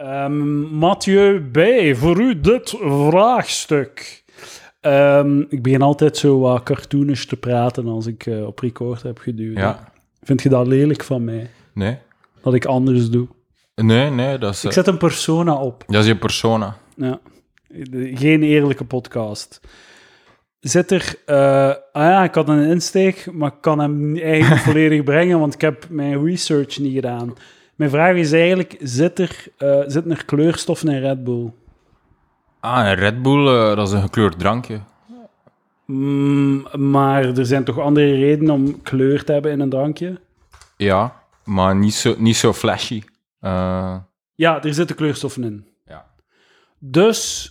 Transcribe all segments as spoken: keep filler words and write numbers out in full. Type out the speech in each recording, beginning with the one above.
Um, Mathieu B, voor u dit vraagstuk. Um, ik begin altijd zo wat cartoonisch te praten als ik uh, op record heb geduwd. Ja. Vind je dat lelijk van mij? Nee. Dat ik anders doe? Nee, nee. Dat is, uh... Ik zet een persona op. Dat is je persona. Ja. Geen eerlijke podcast. Zit er... Uh, ah ja, ik had een insteek, maar ik kan hem eigenlijk volledig brengen, want ik heb mijn research niet gedaan. Mijn vraag is eigenlijk, zit er, uh, zit er kleurstof in Red Bull? Ah, een Red Bull, uh, dat is een gekleurd drankje. Mm, maar er zijn toch andere redenen om kleur te hebben in een drankje? Ja, maar niet zo, niet zo flashy. Uh... Ja, er zitten kleurstoffen in. Ja. Dus...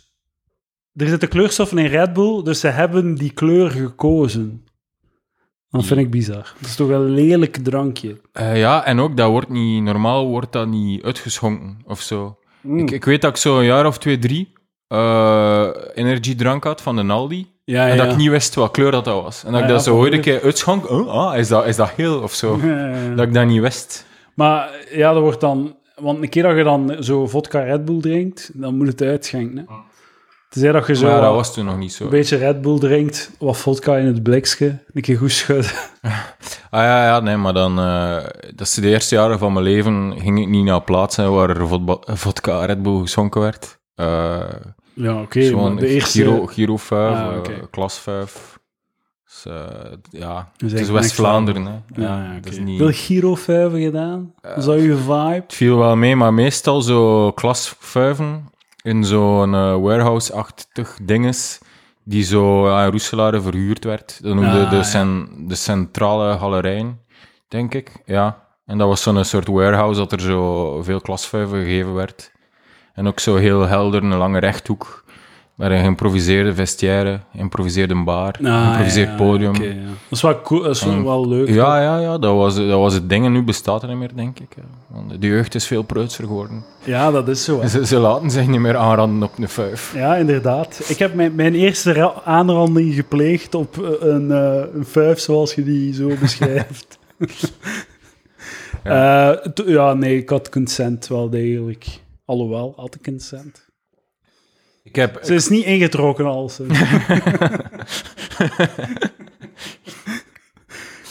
Er zitten kleurstoffen in Red Bull, dus ze hebben die kleur gekozen. Dat vind ik bizar. Dat is toch wel een lelijk drankje. Uh, ja, en ook, dat wordt niet... Normaal wordt dat niet uitgeschonken, of zo. Mm. Ik, ik weet dat ik zo een jaar of twee, drie uh, energiedrank had van de Aldi. Ja, ja. En dat ik niet wist wat kleur dat, dat was. En dat ja, ik dat ja, zo ooit een keer uitschonk. Oh, ah, is dat, is dat heel, of zo? Ja, ja, ja. Dat ik dat niet wist. Maar ja, dat wordt dan... Want een keer dat je dan zo vodka Red Bull drinkt, dan moet het uitschenken, hè? Oh. Zei dat je zo maar dat was toen nog niet zo. Een beetje Red Bull drinkt, wat vodka in het blikje, een keer goed schudden. Ah ja, ja nee, maar dan... Uh, dat is de eerste jaren van mijn leven ging ik niet naar plaatsen waar er vodba- vodka Red Bull geschonken werd. Uh, ja, oké. Okay, zo'n eerste... Giro, Giro vijf, ah, okay. uh, klas vijf. Dus, uh, ja, dus het is West-Vlaanderen. Hè. Ja, ja, ja, okay. Dat is niet... Veel Giro vijf gedaan? Uh, Zou je vibe? Het viel wel mee, maar meestal zo klas vijven... In zo'n uh, warehouse-achtig dinges die zo aan uh, Roeselare verhuurd werd. Dat noemde ah, de, cen- ja. de centrale galerijen, denk ik. Ja. En dat was zo'n soort warehouse dat er zo veel klasvuiven gegeven werd. En ook zo heel helder, een lange rechthoek. Met een geïmproviseerde vestiaire, geïmproviseerde bar, ah, geïmproviseerd ja, podium. Okay, ja. Dat is wel, cool, dat is en, wel leuk. Ja, ja, ja dat, was, dat was het ding en nu bestaat er niet meer, denk ik. Want de jeugd is veel preutser geworden. Ja, dat is zo. Ze, ze laten zich niet meer aanranden op een vijf. Ja, inderdaad. Ik heb mijn, mijn eerste ra- aanranding gepleegd op een, uh, een vijf, zoals je die zo beschrijft. ja. Uh, t- ja, nee, ik had consent wel degelijk. Alhoewel, had ik consent. Ik heb, ze is ik... niet ingetrokken als ze.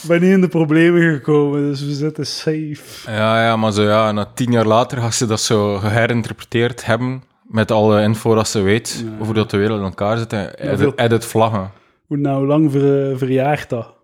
Ik ben niet in de problemen gekomen, dus we zitten safe. Ja, ja maar zo, ja, na tien jaar later gaat ze dat zo geherinterpreteerd hebben, met alle info dat ze weet, ja, ja. over dat de wereld in elkaar zit, en edit, edit vlaggen. Hoe nou lang ver, verjaagt dat?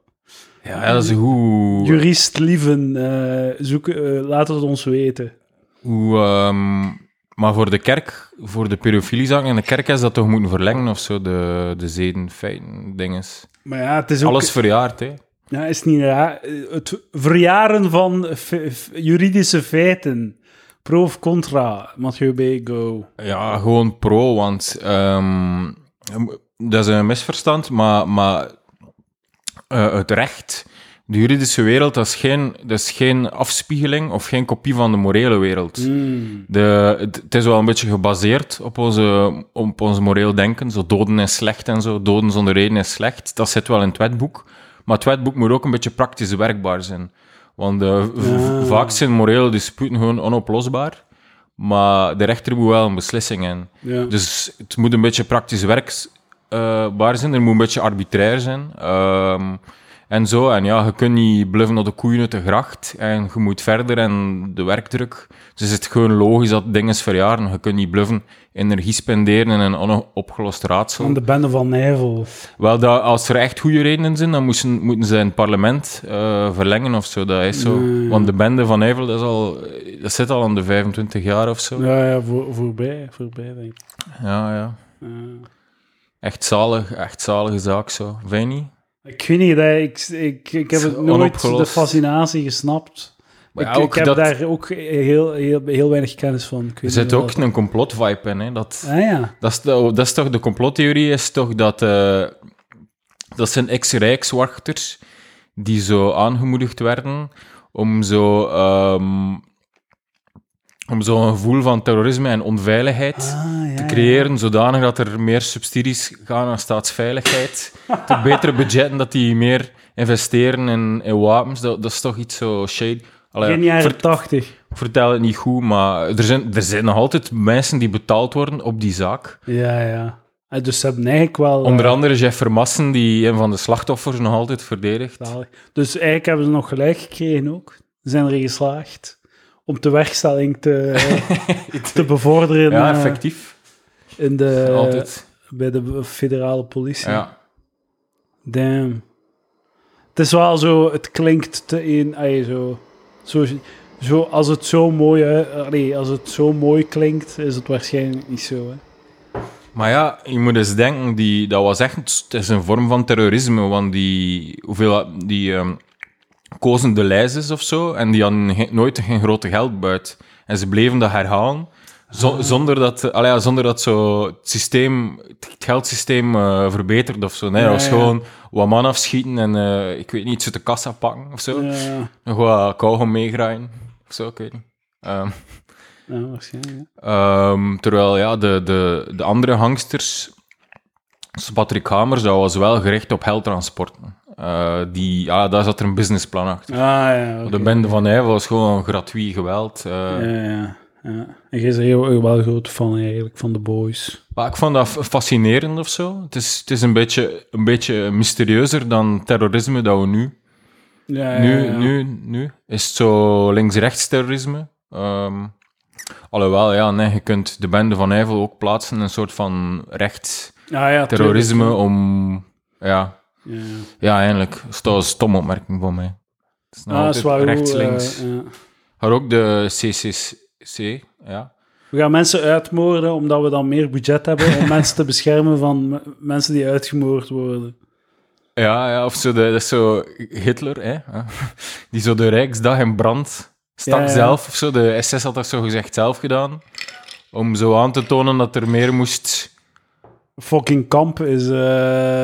Ja, ja, dat is goed. Jurist, lieven, uh, zoek, uh, laat het ons weten. Hoe... Um... Maar voor de kerk, voor de pedofiliezaak in de kerk is dat toch moeten verlengen of zo, de, de zeden, feiten, dinges. Maar ja, het is ook... Alles verjaard, hè. Ja, is niet raar. Het verjaren van fe- juridische feiten. Pro of contra, Mathieu B, go. Ja, gewoon pro, want um, dat is een misverstand, maar, maar uh, het recht, de juridische wereld, dat is, geen, dat is geen afspiegeling of geen kopie van de morele wereld. Mm. De, het, het is wel een beetje gebaseerd op onze, op ons moreel denken. Zo doden is slecht en zo, doden zonder reden is slecht. Dat zit wel in het wetboek. Maar het wetboek moet ook een beetje praktisch werkbaar zijn. Want uh, v- ja. v- vaak zijn morele disputen gewoon onoplosbaar. Maar de rechter moet wel een beslissing in. Ja. Dus het moet een beetje praktisch werkbaar zijn. Er moet een beetje arbitrair zijn. Uh, En zo, en ja, je kunt niet bluffen dat de koeien uit de gracht en je moet verder en de werkdruk. Dus is het gewoon logisch dat dingen verjaren. Je kunt niet bluffen, energie spenderen in een onopgelost raadsel. Van de Bende van Nijvel. Wel, dat, als er echt goede redenen zijn, dan moesten, moeten ze in het parlement uh, verlengen of zo. Dat is zo. Mm. Want de Bende van Nijvel, dat, is al, dat zit al aan de vijfentwintig jaar of zo. Ja, ja voor, voorbij, voorbij, denk ik. Ja, ja. Mm. Echt zalig, echt zalige zaak zo. Vind je niet? Ik weet niet, ik, ik, ik heb het nooit de fascinatie gesnapt. Ja, ik, ik heb dat... daar ook heel, heel, heel weinig kennis van. Er zit ook dat... een complotvibe in. Hè? Dat, ah, ja. dat, is, dat is toch de complottheorie, is toch dat, uh, dat zijn ex-rijkswachters die zo aangemoedigd werden om zo... Um, om zo'n gevoel van terrorisme en onveiligheid ah, ja, te creëren, ja. zodanig dat er meer subsidies gaan aan staatsveiligheid, tot betere budgetten, dat die meer investeren in, in wapens. Dat, dat is toch iets zo shady. Allee, in de jaren tachtig. vertel het niet goed, maar er zijn, er zijn nog altijd mensen die betaald worden op die zaak. Ja, ja. Dus ze hebben eigenlijk wel... Onder andere Jeff Vermassen, die een van de slachtoffers nog altijd verdedigt. Dus eigenlijk hebben ze nog gelijk gekregen ook. Ze zijn erin geslaagd om de werkstelling te, te bevorderen. Ja, effectief. In de, altijd. Bij de federale politie. Ja. Damn. Het is wel zo... Het klinkt te een... Ay, zo, zo, zo, als, het zo mooi, nee, als het zo mooi klinkt, is het waarschijnlijk niet zo, hè. Maar ja, je moet eens denken, die, dat was echt, het is een vorm van terrorisme, want die, hoeveel, die um, kozen de lijstjes of zo, en die hadden geen, nooit geen grote geldbuit. En ze bleven dat herhalen, zo, ah. zonder dat, allee, zonder dat zo het, systeem, het geldsysteem uh, verbeterde of zo. Nee, ja, dat was ja. gewoon wat man afschieten en, uh, ik weet niet, ze de kassa pakken of zo. Ja, ja. Nog wat kauwgom meegraaien of zo, ik weet niet. Um. Ja, waarschijnlijk. Ja. Um, terwijl ja, de, de, de andere hangsters, Patrick Hamers, dat was wel gericht op heldtransporten. Uh, die, ah, daar zat er een businessplan achter. Ah, ja, okay. De Bende van Nijvel was gewoon gratuit geweld. Uh, ja, ja, ja. En jij bent er wel groot van, eigenlijk, van de boys. Maar ik vond dat fascinerend of zo. Het is, het is een, beetje, een beetje mysterieuzer dan terrorisme dat we nu... Ja, ja, nu, ja. Nu, nu is het zo links-rechts terrorisme. Um, Alhoewel, ja, nee, je kunt de Bende van Nijvel ook plaatsen in een soort van rechts ah, ja, terrorisme tuurlijk. om... Ja. Ja, ja, eigenlijk. Dat is een stomme opmerking voor mij. Het is nou ah, waar, rechts, hoe, links. Uh, ja. Maar ook de C C C, ja. We gaan mensen uitmoorden omdat we dan meer budget hebben om mensen te beschermen van m- mensen die uitgemoord worden. Ja, ja, of zo, de, dat is zo Hitler, hè. Die zo de Rijksdag in brand... Stak ja, ja. zelf of zo. De S S had dat zo gezegd zelf gedaan. Om zo aan te tonen dat er meer moest... Fucking Kamp is... Uh...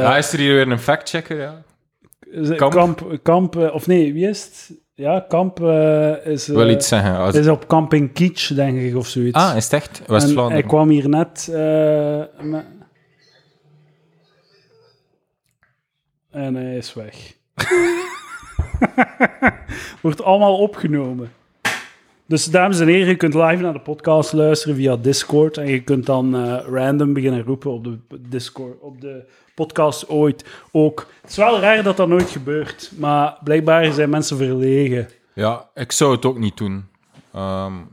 Ja, is er hier weer een factchecker, ja. Kamp. Kamp, kamp of nee, wie is het? Ja, Kamp uh, is... Uh, Wel iets zeggen. Als... is op Camping Kitsch, denk ik, of zoiets. Ah, is het echt? West-Vlaanderen. Hij kwam hier net... Uh, met... En hij is weg. Wordt allemaal opgenomen. Dus dames en heren, je kunt live naar de podcast luisteren via Discord en je kunt dan uh, random beginnen roepen op de Discord, op de podcast ooit ook. Het is wel raar dat dat nooit gebeurt, maar blijkbaar zijn mensen verlegen. Ja, ik zou het ook niet doen. Um...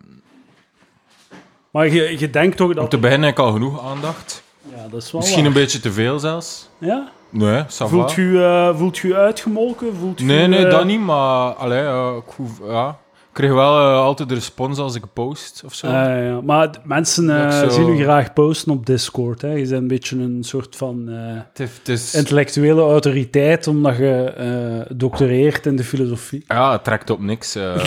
Maar je, je denkt toch dat... Om te beginnen heb ik al genoeg aandacht. Ja, dat is wel misschien waar. Een beetje te veel zelfs. Ja? Nee, ça voelt, u, uh, voelt u uitgemolken? Voelt nee, u, nee, uh... dat niet, maar allee, uh, ik, hoef, ja. ik kreeg wel uh, altijd de respons als ik post of zo. Uh, ja. Maar d- mensen uh, zo... zien u graag posten op Discord. Hè? Je bent een beetje een soort van uh, tif, tis... intellectuele autoriteit, omdat je uh, doctoreert in de filosofie. Ja, het trekt op niks. Uh...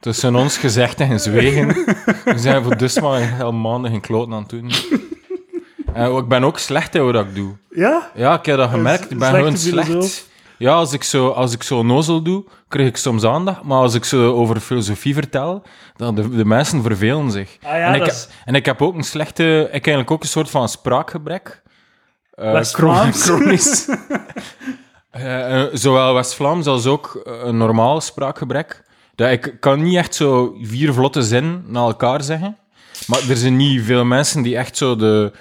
Tussen ons gezegd en gezwegen. We zijn voor dus maar heel maanden geen kloten aan het doen. Uh, ik ben ook slecht in wat ik doe. Ja? Ja, ik heb dat gemerkt. Ik ben gewoon slecht. Ja, als ik zo, als ik zo nozel doe, krijg ik soms aandacht. Maar als ik zo over filosofie vertel, dan de, de mensen vervelen zich. Ah, ja, en, ik, is... en ik heb ook een slechte... Ik heb eigenlijk ook een soort van spraakgebrek. Uh, West-Vlaams? Chronisch. uh, zowel West-Vlaams als ook een normaal spraakgebrek. Dat ik kan niet echt zo vier vlotte zinnen na elkaar zeggen. Maar er zijn niet veel mensen die echt zo de...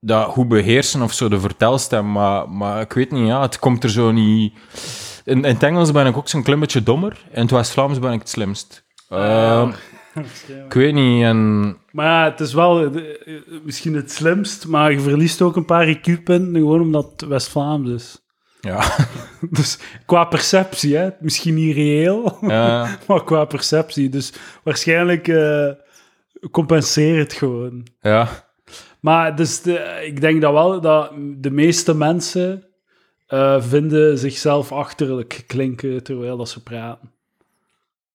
dat goed beheersen of zo, de vertelstem, maar, maar ik weet niet, ja, het komt er zo niet... In, in het Engels ben ik ook zo'n klein beetje dommer, in het West-Vlaams ben ik het slimst. Uh, uh, ik weet niet, en... Maar ja, het is wel de, misschien het slimst, maar je verliest ook een paar I Q-punten gewoon omdat het West-Vlaams is. Ja. Dus qua perceptie, hè, misschien niet reëel, uh. maar qua perceptie. Dus waarschijnlijk uh, compenseer het gewoon. Ja. Maar dus de, ik denk dat wel dat de meeste mensen uh, vinden zichzelf achterlijk klinken terwijl dat ze praten.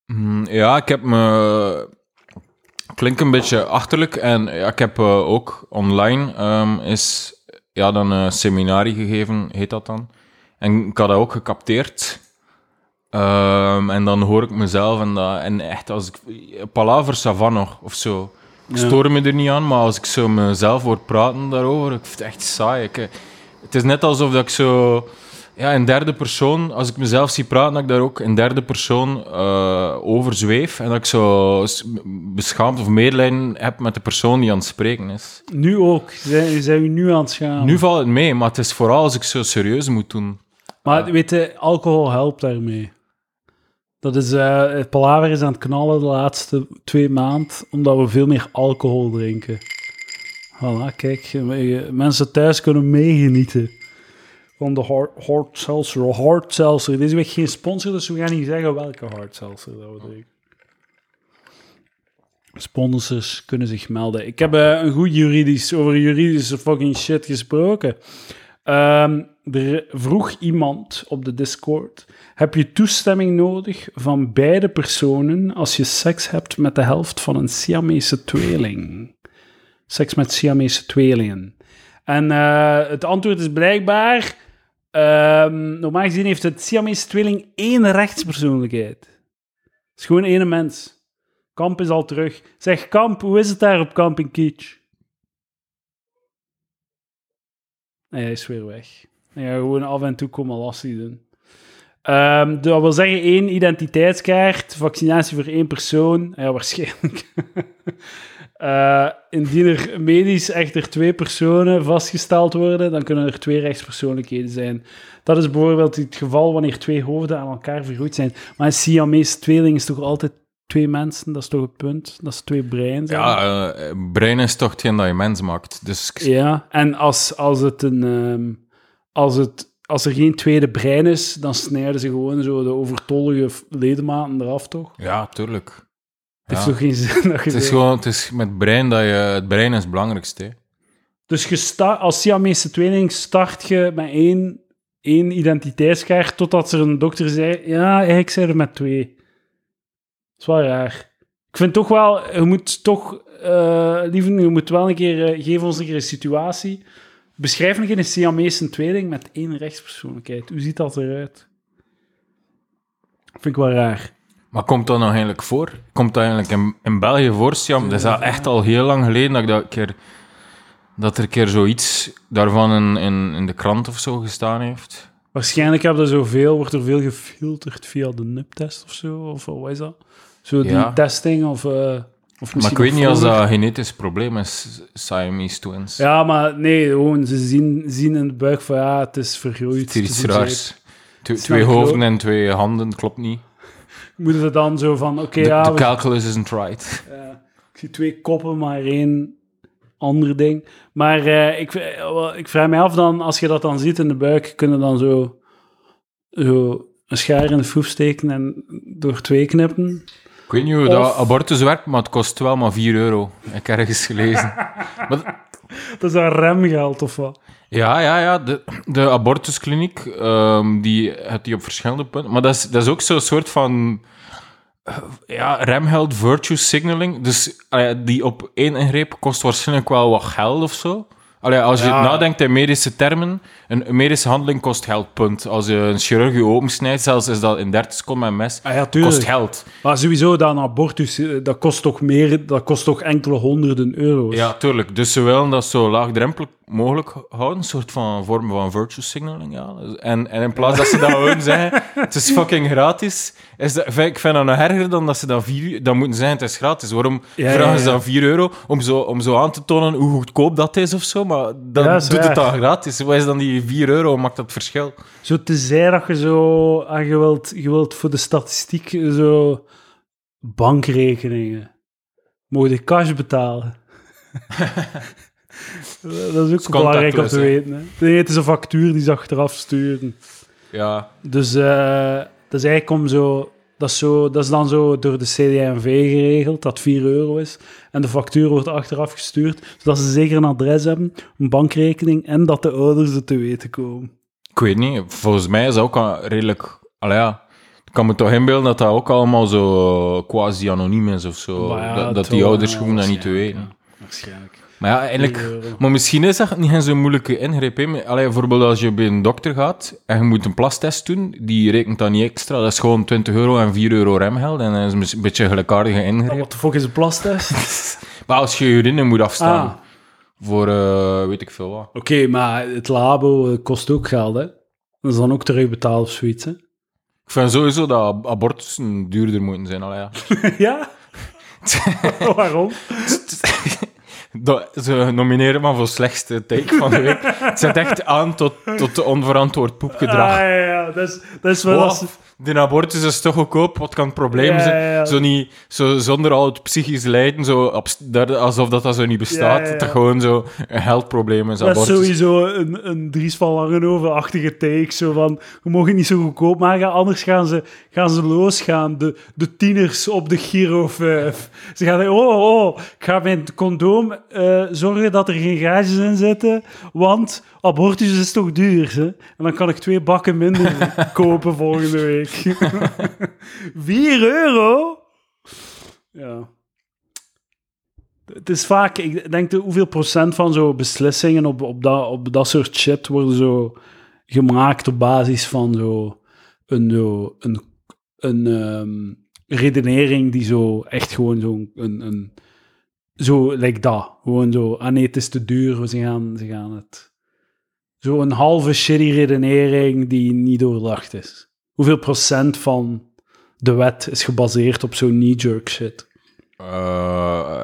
Mm, ja, ik heb me... klink een beetje achterlijk. En ja, ik heb uh, ook online um, is, ja, dan een seminarie gegeven, heet dat dan. En ik had dat ook gecapteerd. Um, en dan hoor ik mezelf en, dat, en echt als ik... Palaver Savannah of zo. Ik stoor me er niet aan, maar als ik zo mezelf hoor praten daarover, ik vind het echt saai. Ik, het is net alsof dat ik zo Ja, in derde persoon, als ik mezelf zie praten, dat ik daar ook in derde persoon uh, over zweef en dat ik zo beschaamd of medelijden heb met de persoon die aan het spreken is. Nu ook? Zij, zij u nu aan het schamen? Nu valt het mee, maar het is vooral als ik zo serieus moet doen. Maar uh, weet je, alcohol helpt daarmee. Dat is, uh, het palaver is aan het knallen de laatste twee maanden, omdat we veel meer alcohol drinken. Voilà, kijk, mensen thuis kunnen meegenieten van de hard, hard seltzer. Hard seltzer. Deze week geen sponsor, dus we gaan niet zeggen welke hard seltzer dat we drinken. Sponsors kunnen zich melden. Ik heb uh, een goed juridisch, over juridische fucking shit gesproken. Um, er vroeg iemand op de Discord: heb je toestemming nodig van beide personen als je seks hebt met de helft van een Siamese tweeling? Seks met Siamese tweelingen. En uh, het antwoord is blijkbaar... Uh, normaal gezien heeft het Siamese tweeling één rechtspersoonlijkheid. Het is gewoon één mens. Kamp is al terug. Zeg, Kamp, hoe is het daar op Kamp in Kitsch? En hij is weer weg. En ja, gewoon af en toe komen lastig doen. Um, dat wil zeggen, één identiteitskaart, vaccinatie voor één persoon. Ja, waarschijnlijk. Uh, indien er medisch echter twee personen vastgesteld worden, dan kunnen er twee rechtspersoonlijkheden zijn. Dat is bijvoorbeeld het geval wanneer twee hoofden aan elkaar vergroeid zijn. Maar een Siamese tweeling is toch altijd twee mensen? Dat is toch het punt? Dat is twee breinen? Ja, uh, brein is toch hetgeen dat je mens maakt. Dus... Ja, en als, als, het een, um, als, het, als er geen tweede brein is, dan snijden ze gewoon zo de overtollige ledematen eraf, toch? Ja, tuurlijk. Het heeft ja. toch geen zin dat je... Het is gewoon, het is met brein dat je... Het brein is het belangrijkste, hè. Dus je sta, als Siamese tweeling start je met één, één identiteitskaart, totdat er een dokter zei... Ja, eigenlijk zijn er met twee. Dat is wel raar. Ik vind toch wel... Je moet toch... Uh, lieven, je moet wel een keer... Uh, geef ons een keer een situatie. Beschrijf een keer een Siamese tweeling met één rechtspersoonlijkheid. Hoe ziet dat eruit? Dat vind ik wel raar. Maar komt dat nou eigenlijk voor? Komt dat eigenlijk in, in België voor, Siam? Dat is al echt al heel lang geleden dat, ik dat, keer, dat er een keer zoiets daarvan in, in, in de krant of zo gestaan heeft. Waarschijnlijk heb je zoveel, wordt er veel gefilterd via de niptest of zo, of wat is dat? Zo die ja. testing of... Uh, of maar ik weet niet als dat een genetisch probleem is, Siamese twins. Ja, maar nee, gewoon, ze zien, zien in de buik van ja, het is vergroeid. Het is iets raars. Twee, twee hoofden en twee handen, klopt niet. Moeten we dan zo van, oké, okay, ja... De calculus isn't right. Uh, ik zie twee koppen, maar één ander ding. Maar uh, ik, uh, ik vraag mij af dan, als je dat dan ziet in de buik, kunnen dan zo, zo een schaar in de foef steken en door twee knippen? Ik weet niet hoe of... dat abortus werkt, maar het kost wel maar vier euro. Ik heb ergens gelezen. maar... Dat is een remgeld, of wat? Ja, ja, ja. De, de abortuskliniek, um, die had die op verschillende punten. Maar dat is, dat is ook zo'n soort van... Uh, ja, remheld, virtue signaling. Dus uh, die op één ingreep kost waarschijnlijk wel wat geld of zo. Allee, als je ja. nadenkt in medische termen, een, een medische handeling kost geld, punt. Als je een chirurg je opensnijdt, zelfs is dat in dertig seconden met mes, ah, ja, kost geld. Maar sowieso, dat abortus, dat kost toch meer, dat kost toch enkele honderden euro's. Ja, tuurlijk. Dus ze willen dat zo laagdrempelig mogelijk houden, een soort van vorm van virtue signaling, ja. En, en in plaats dat ze dat gewoon zeggen, het is fucking gratis, is dat, ik vind dat nog erger dan dat ze dat, vier, dat moeten zeggen, het is gratis. Waarom ja, vragen ja, ja. ze dan vier euro om zo, om zo aan te tonen hoe goedkoop dat is of zo? Maar dan ja, doet het al gratis. Wat is dan die vier euro? Maakt dat verschil? Zo tezij dat je zo... Ah, je, wilt, je wilt voor de statistiek zo... Bankrekeningen. Mogen je cash betalen? dat is ook belangrijk om te weten. Hè? Nee, het is een factuur die ze achteraf sturen. Ja. Dus uh, dat is eigenlijk om zo... Dat is, zo, dat is dan zo door de C D M V geregeld, dat vier euro is. En de factuur wordt achteraf gestuurd, zodat ze zeker een adres hebben, een bankrekening, en dat de ouders het te weten komen. Ik weet niet, volgens mij is dat ook al redelijk... Allee ja, ik kan me toch inbeelden dat dat ook allemaal zo quasi-anoniem is of zo. Ja, dat, dat die ouders gewoon dat niet te weten. Ja, waarschijnlijk. Maar ja, eigenlijk... Maar misschien is dat niet zo'n moeilijke ingreep. Hè? Allee, bijvoorbeeld als je bij een dokter gaat en je moet een plastest doen, die rekent dan niet extra. Dat is gewoon twintig euro en vier euro remgeld. En dat is een beetje een gelijkaardige ingreep. Oh, wat de fuck is een plastest? maar als je je urine moet afstaan. Ah. Voor uh, weet ik veel wat. Oké, okay, maar het labo kost ook geld, hè? Dat is dan ook terugbetaald of zoiets, hè? Ik vind sowieso dat abortussen duurder moeten zijn, al ja. Ja? Waarom? Dat, ze nomineren maar voor slechtste take van de week. Het zit echt aan tot, tot onverantwoord poepgedrag. Ah, ja, ja, dat is, dat is wel... Als... De abortus is toch goedkoop, wat kan het probleem zijn? Ja, ja, ja. Zo niet, zo, zonder al het psychisch lijden, zo, alsof dat, dat zo niet bestaat. Ja, ja, ja. Dat gewoon zo een geldprobleem is, abortus. Dat is sowieso een, een Dries van Langenhoven-achtige take. Zo van, we mogen niet zo goedkoop maken, anders gaan ze, gaan ze losgaan. De, de tieners op de Giro vijf. Ze gaan denken, oh, oh, ik ga mijn condoom uh, zorgen dat er geen gages in zitten, want abortus is toch duur, hè? En dan kan ik twee bakken minder kopen volgende week. vier euro? Ja. Het is vaak... Ik denk de, hoeveel procent van zo beslissingen op, op, dat, op dat soort shit worden zo gemaakt op basis van zo een, zo, een, een um, redenering die zo echt gewoon zo'n... Een, een, zo, like dat. Gewoon zo, ah nee, het is te duur, ze gaan, ze gaan het... Zo'n halve shitty redenering die niet doordacht is. Hoeveel procent van de wet is gebaseerd op zo'n knee-jerk shit? Uh,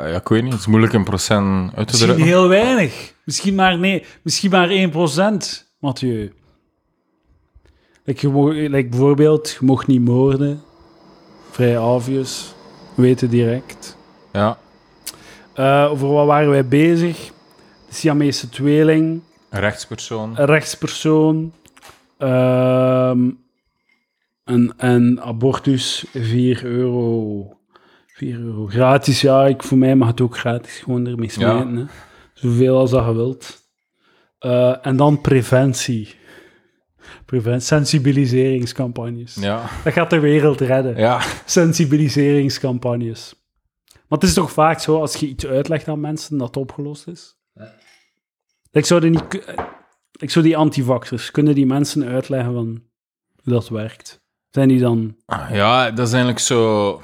ja, ik weet niet. Het is moeilijk in procent uit te drukken. Misschien heel weinig. Misschien maar, nee, misschien maar één procent, Mathieu. Like, je mag, like, bijvoorbeeld, je mocht niet moorden. Vrij obvious. We weten direct. Ja. Uh, over wat waren wij bezig? De Siamese tweeling. Een rechtspersoon. Een rechtspersoon. Ehm... Uh, En, en abortus, vier euro. vier euro gratis, ja. Ik, voor mij mag het ook gratis gewoon ermee smijten. Ja. Hè. Zoveel als dat je wilt. Uh, en dan preventie. Preventie. Sensibiliseringscampagnes. Ja. Dat gaat de wereld redden. Ja. Sensibiliseringscampagnes. Maar het is toch vaak zo, als je iets uitlegt aan mensen, dat het opgelost is? Ja. Ik zou die, ik zou die antivaxers, kunnen die mensen uitleggen van hoe dat werkt? Zijn die dan... Ja, dat is eigenlijk zo...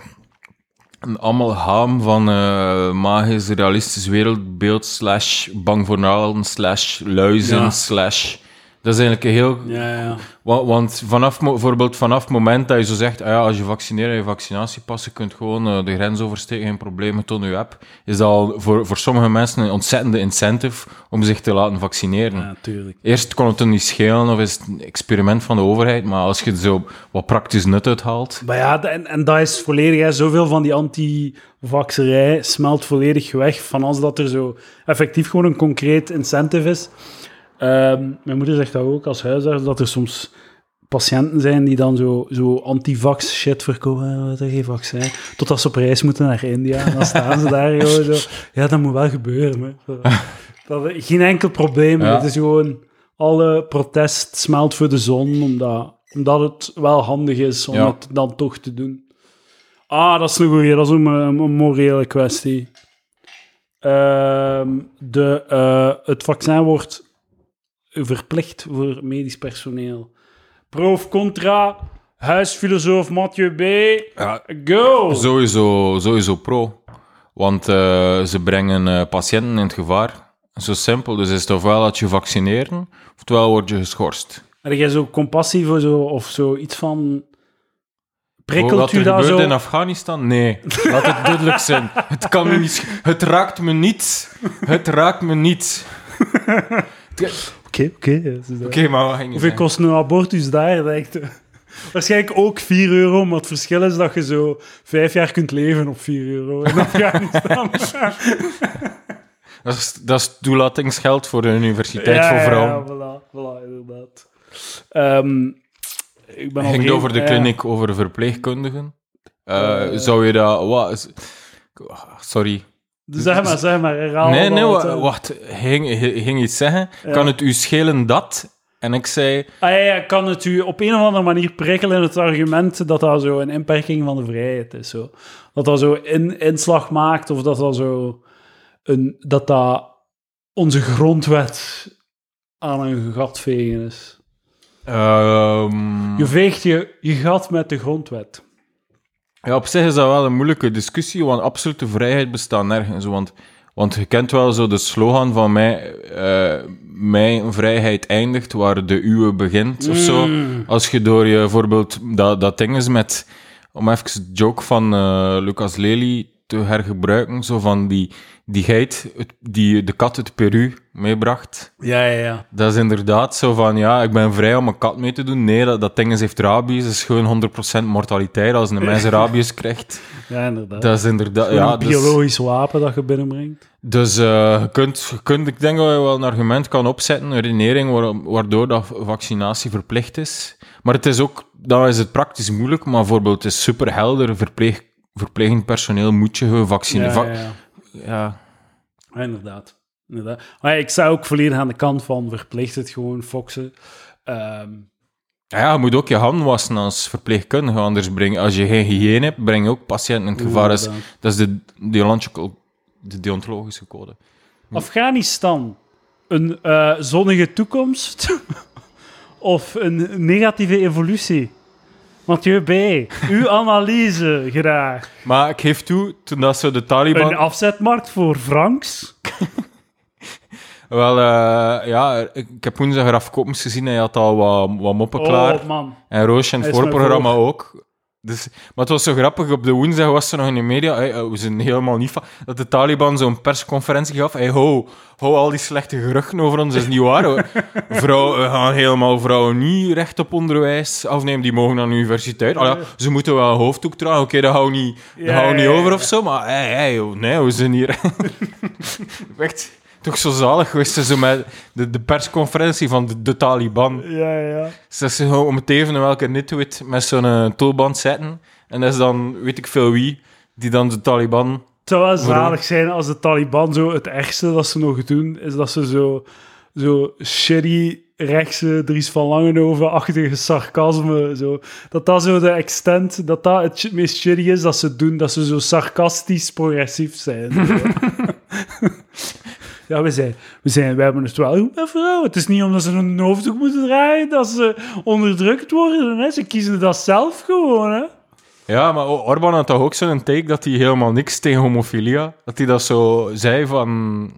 Een amalgaam van uh, magisch, realistisch wereldbeeld... slash bang voor naalden, slash luizen, ja. slash... Dat is eigenlijk een heel... Ja, ja. Want, want vanaf bijvoorbeeld vanaf het moment dat je zo zegt... Ah ja, als je vaccineert en je vaccinatiepassen... kunt gewoon uh, de grens oversteken, geen problemen tot je app... is dat al voor, voor sommige mensen een ontzettende incentive... om zich te laten vaccineren. Ja, tuurlijk. Eerst kon het er niet schelen of is het een experiment van de overheid... maar als je er zo wat praktisch nut uit haalt... Maar ja, en, en dat is volledig... Hè, zoveel van die anti-vaxerij smelt volledig weg... van als dat er zo effectief gewoon een concreet incentive is... Um, mijn moeder zegt dat ook als huisarts, dat er soms patiënten zijn die dan zo, zo anti-vax shit verkopen, dat er geen vaccin, totdat ze op reis moeten naar India en dan staan ze daar joh, zo. Ja, dat moet wel gebeuren, hè. Dat, dat, geen enkel probleem, ja. Het is gewoon alle protest smelt voor de zon omdat, omdat het wel handig is om ja. het dan toch te doen. Ah, dat is een goeie, dat is een, een morele kwestie. um, de, uh, het vaccin wordt verplicht voor medisch personeel. Pro of contra, huisfilosoof Mathieu B. Ja, go! Sowieso, sowieso pro. Want uh, ze brengen uh, patiënten in het gevaar. Zo simpel. Dus is het ofwel dat je vaccineren, oftewel word je geschorst. Heb jij zo compassie voor zo, of zo iets van... Prikkelt oh, wat er gebeurt zo... in Afghanistan? Nee, laat het duidelijk zijn. Het kan me niet... Het raakt me niet. Het raakt me niet. Oké, okay, oké. Okay. Okay, maar hoeveel kost een abortus daar? Denk ik. Waarschijnlijk ook vier euro, maar het verschil is dat je zo vijf jaar kunt leven op vier euro in Afghanistan. dat, is, dat is toelatingsgeld voor de universiteit, ja, voor vrouwen. Ja, voilà, voilà inderdaad. Um, ik ben ging het over de kliniek, ja. over verpleegkundigen? Uh, uh, uh, zou je dat... Wat, sorry. Zeg maar, zeg maar, herhaal. Nee, nee, wa- wacht. Ging, ging iets zeggen. Ja. Kan het u schelen dat? En ik zei... Ah ja, ja, kan het u op een of andere manier prikkelen in het argument dat dat zo een inperking van de vrijheid is. Zo. Dat dat zo in, inslag maakt of dat dat zo... Een, dat dat onze grondwet aan een gat vegen is. Um... Je veegt je, je gat met de grondwet. Ja, op zich is dat wel een moeilijke discussie, want absolute vrijheid bestaat nergens. Want, want je kent wel zo de slogan van mij... Uh, mijn vrijheid eindigt waar de uwe begint, of zo. Mm. Als je door je, bijvoorbeeld, dat, dat ding is met, om even de joke van uh, Lucas Lely te hergebruiken, zo van die, die geit, het, die de kat uit Peru meebracht. Ja, ja, ja. Dat is inderdaad zo van, ja, ik ben vrij om een kat mee te doen. Nee, dat, dat ding is, heeft rabies, dat is gewoon honderd procent mortaliteit als een mens rabies krijgt. Ja, inderdaad. Dat is inderdaad, ja, een biologisch dus, wapen dat je binnenbrengt. Dus uh, je, kunt, je kunt, ik denk dat je wel een argument kan opzetten, een redenering waar, waardoor dat vaccinatie verplicht is. Maar het is ook, dan is het praktisch moeilijk, maar bijvoorbeeld het is superhelder, verpleeg, verplegend personeel moet je gevaccineerd. Ja, ja, ja. Ja. Ja, inderdaad. inderdaad. Maar ik sta ook volledig aan de kant van verplicht het gewoon, foxen. Um... Ja, ja, je moet ook je handen wassen als verpleegkundige, anders breng, als je geen hygiëne hebt, breng je ook patiënten in het gevaar. Ja, dat is de, de deontologische code. Afghanistan, een uh, zonnige toekomst of een negatieve evolutie? Mathieu B, uw analyse graag. Maar ik geef toe, toen dat ze de Taliban... Een afzetmarkt voor francs? Wel, uh, ja, ik, ik heb woensdag haar afkomst gezien. Hij had al wat, wat moppen oh, klaar. Man. En Roosje in het voorprogramma ook. Dus, maar het was zo grappig, op de woensdag was ze nog in de media, hey, we zijn helemaal niet van, dat de Taliban zo'n persconferentie gaf. Hey, ho, ho, al die slechte geruchten over ons, dat is niet waar hoor. Vrouw, we gaan helemaal vrouwen niet recht op onderwijs afnemen, die mogen aan de universiteit. Oh, ja, ze moeten wel een hoofddoek dragen, oké, okay, dat houden we niet, ja, dat houden we niet ja, over ja. of zo, maar hey, hey, oh, nee, we zijn hier. Echt, toch zo zalig geweest, ze met de, de persconferentie van de, de Taliban. Ja, ja. Dus dat ze gewoon om het even welke nitwit met zo'n uh, tulband zetten. En dat is dan, weet ik veel wie, die dan de Taliban... Het zou wel zalig zijn als de Taliban zo... Het ergste dat ze nog doen, is dat ze zo... Zo shitty rechtse Dries van Langenhoven-achtige sarcasme. Zo. Dat dat zo de extent... Dat dat het meest shitty is dat ze doen, dat ze zo sarcastisch progressief zijn. Ja, we zijn, we zijn, we hebben het wel goed met vrouwen. Het is niet omdat ze een hoofddoek moeten draaien dat ze onderdrukt worden. Hè? Ze kiezen dat zelf gewoon, hè. Ja, maar Orban had toch ook zo'n take dat hij helemaal niks tegen homofilia... Dat hij dat zo zei van...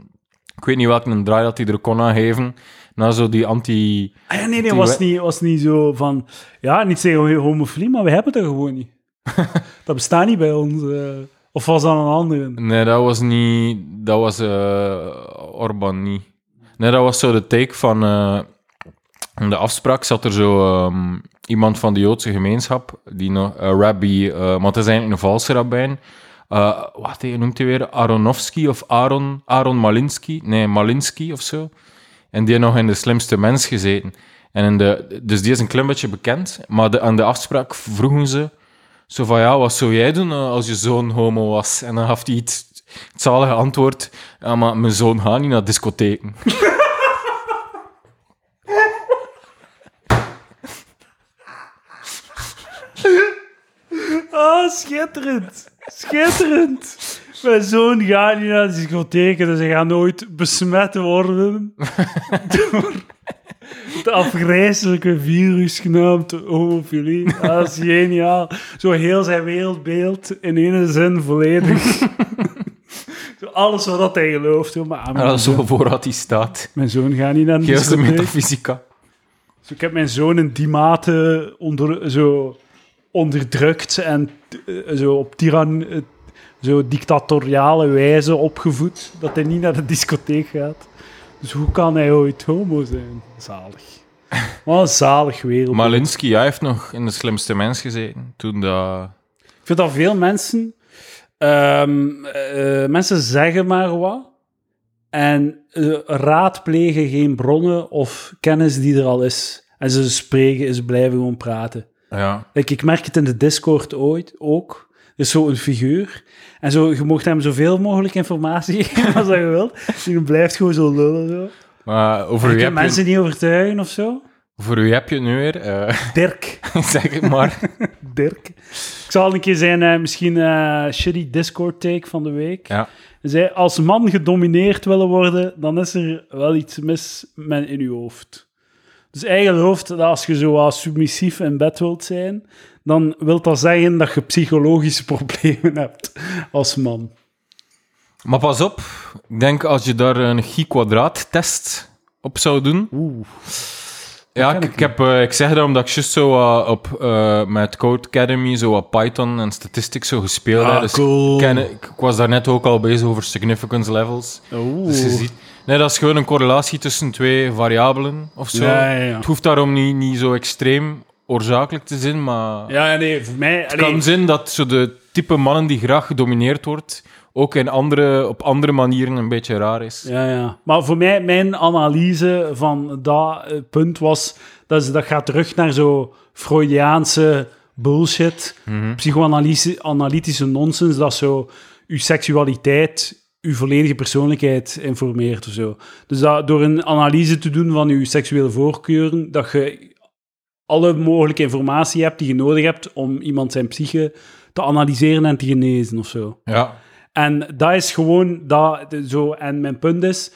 Ik weet niet welke draai dat hij er kon aan geven. Na zo die anti... Ah, ja, nee, nee, het was niet, was niet zo van... Ja, niet tegen homofilie, maar we hebben het er gewoon niet. Dat bestaat niet bij ons... Uh... Of was dat een andere? Nee, dat was niet... Dat was uh, Orban niet. Nee, dat was zo de take van... Uh, in de afspraak zat er zo um, iemand van de Joodse gemeenschap, die nog uh, rabbi... Uh, maar het is eigenlijk een valse rabbijn. Uh, wat hij noemt hij weer? Aronofsky of Aaron... Aaron Malinsky? Nee, Malinsky of zo. En die nog in De Slimste Mens gezeten. En in de, dus die is een klein beetje bekend. Maar de, aan de afspraak vroegen ze... Zo van, ja, wat zou jij doen als je zoon homo was? En dan gaf hij iets, het zalige antwoord. Ja, maar mijn zoon gaat niet naar discotheken. Ah, schitterend. Schitterend. Mijn zoon gaat niet naar discotheken, dus hij gaat nooit besmet worden door... Het afgrijzelijke virus genaamd homofilie. Dat is geniaal. Zo heel zijn wereldbeeld in één zin volledig. Zo alles wat hij gelooft. Hoor. Maar aan alles zo vooruit hij staat. Mijn zoon gaat niet naar de discotheek. Geest de metafysica. Dus ik heb mijn zoon in die mate onder, zo onderdrukt en uh, zo op tiran, uh, zo dictatoriale wijze opgevoed dat hij niet naar de discotheek gaat. Dus hoe kan hij ooit homo zijn? Zalig. Wat een zalig wereld. Malinsky, jij heeft nog in De Slimste Mens gezeten. Toen dat... Ik vind dat veel mensen... Um, uh, mensen zeggen maar wat. En uh, raadplegen geen bronnen of kennis die er al is. En ze spreken, ze blijven gewoon praten. Ja. Like, ik merk het in de Discord ooit ook... Dus zo'n figuur. En zo, je mocht hem zoveel mogelijk informatie geven als je wilt. Dus je blijft gewoon zo lullen. Zo. Maar over wie heb je... mensen niet overtuigen of zo. Over wie heb je het nu weer? Uh... Dirk. Zeg het maar. Dirk. Ik zal een keer zijn, uh, misschien uh, shitty Discord-take van de week. Ja. Zij, als man gedomineerd willen worden, dan is er wel iets mis met in je hoofd. Dus eigen hoofd, dat als je zo uh, submissief in bed wilt zijn... dan wil dat zeggen dat je psychologische problemen hebt als man. Maar pas op, ik denk als je daar een chi-kwadraat test op zou doen. Oeh. Ja, ik, ik, heb, uh, ik zeg dat omdat ik juist zo uh, op, uh, met Code Academy zo wat Python en statistics zo gespeeld ah, heb. Dus cool. ik, ik, ik was daarnet ook al bezig over significance levels. Oeh. Dus je ziet... Nee, dat is gewoon een correlatie tussen twee variabelen of zo. Ja, ja, ja. Het hoeft daarom niet, niet zo extreem oorzakelijk te zijn, maar... Ja, nee, voor mij... Het kan zijn dat zo de type mannen die graag gedomineerd wordt... ook in andere, op andere manieren een beetje raar is. Ja, ja. Maar voor mij, mijn analyse van dat punt was... dat, is, dat gaat terug naar zo Freudiaanse bullshit, mm-hmm. psychoanalytische nonsens, dat zo je seksualiteit, je volledige persoonlijkheid informeert of zo. Dus dat, door een analyse te doen van je seksuele voorkeuren, dat je alle mogelijke informatie hebt die je nodig hebt om iemand zijn psyche te analyseren en te genezen of zo. Ja. En dat is gewoon dat, zo. En mijn punt is,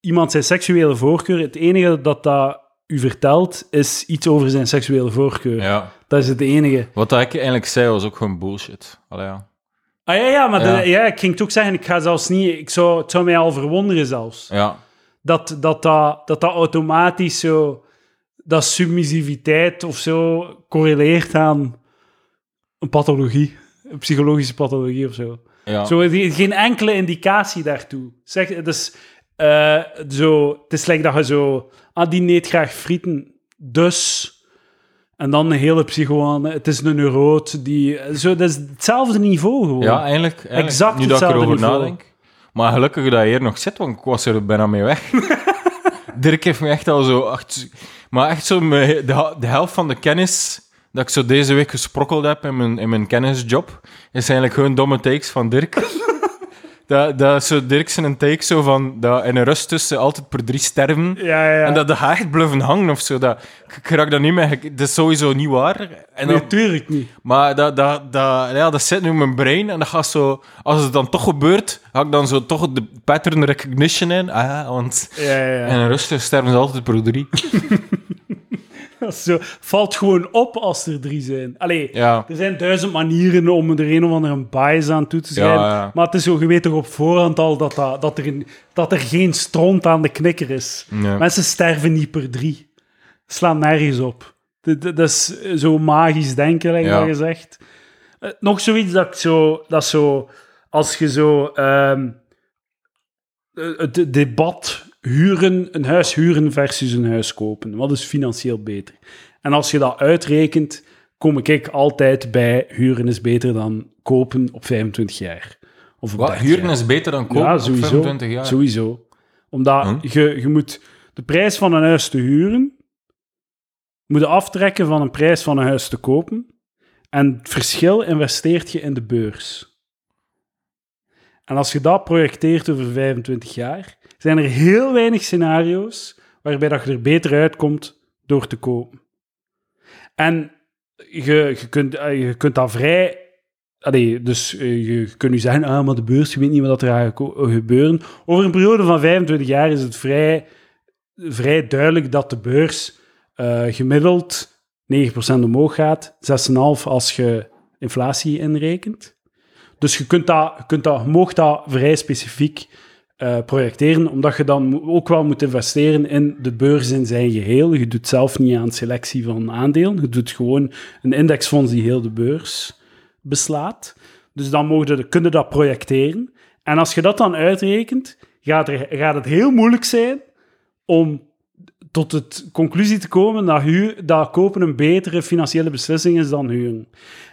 iemand zijn seksuele voorkeur, het enige dat dat u vertelt, is iets over zijn seksuele voorkeur. Ja. Dat is het enige. Wat dat ik eigenlijk zei, was ook gewoon bullshit. Allee, ja. Ah ja, ja, maar ja. De, ja, ik ging het ook zeggen, ik ga zelfs niet, ik zou, het zou mij al verwonderen zelfs. Ja. Dat, dat, dat, dat dat automatisch zo, dat submissiviteit of zo, correleert aan een pathologie. Een psychologische pathologie of zo. Ja. Zo, geen enkele indicatie daartoe. Zeg, het is uh, zo... Het is like dat je zo... Ah, die neet graag frieten. Dus... En dan een hele psychoane. Het is een neuroot. Die, zo, dat is hetzelfde niveau gewoon. Ja, eigenlijk. eigenlijk exact nu hetzelfde dat ik erover niveau. Nadenk. Maar gelukkig dat je hier nog zit, want ik was er bijna mee weg. Dirk heeft me echt al zo... Acht, maar echt zo de, de helft van de kennis... dat ik zo deze week gesprokkeld heb in mijn, in mijn kennisjob, is eigenlijk gewoon domme takes van Dirk. dat, dat is zo Dirk zijn take zo van, dat in een rust tussen altijd per drie sterven, ja, ja. en dat de haag blijven hangen of zo. Dat, ik raak dat niet mee, dat is sowieso niet waar. Natuurlijk nee, niet. Maar dat, dat, dat, ja, dat zit nu in mijn brein, en dat gaat zo, als het dan toch gebeurt, ga ik dan zo toch de pattern recognition in, ah, want ja, ja, ja. in een rust tussen sterven ze altijd per drie. Zo, valt gewoon op als er drie zijn. Allee, ja. Er zijn duizend manieren om er een of andere bias aan toe te schrijven. Ja, ja. Maar het is zo, je weet toch op voorhand al dat, dat, dat, er, een, dat er geen stront aan de knikker is. Nee. Mensen sterven niet per drie. Slaan nergens op. Dat, dat is zo magisch denken, like ja. gezegd. Nog zoiets dat zo... Dat zo als je zo... Um, het debat... Huren, een huis huren versus een huis kopen. Wat is financieel beter? En als je dat uitrekent, kom ik altijd bij huren is beter dan kopen op vijfentwintig jaar. Of op Wat, huren jaar. Is beter dan kopen ja, sowieso, op vijfentwintig jaar? Sowieso. Omdat hm? je, je moet de prijs van een huis te huren moet je aftrekken van een prijs van een huis te kopen. En het verschil investeert je in de beurs. En als je dat projecteert over vijfentwintig jaar... zijn er heel weinig scenario's waarbij dat je er beter uitkomt door te kopen. En je, je, kunt, je kunt dat vrij... Allee, dus je, je kunt nu zeggen, ah, maar de beurs, je weet niet wat er gaat gebeuren. Over een periode van vijfentwintig jaar is het vrij, vrij duidelijk dat de beurs uh, gemiddeld negen procent omhoog gaat, zes komma vijf procent als je inflatie inrekent. Dus je kunt dat, je kunt dat, je mag dat vrij specifiek uh, projecteren, omdat je dan ook wel moet investeren in de beurs in zijn geheel. Je doet zelf niet aan selectie van aandelen. Je doet gewoon een indexfonds die heel de beurs beslaat. Dus dan mag je, kun je dat projecteren. En als je dat dan uitrekent, gaat, er, gaat het heel moeilijk zijn om tot de conclusie te komen dat, huur, dat kopen een betere financiële beslissing is dan huren.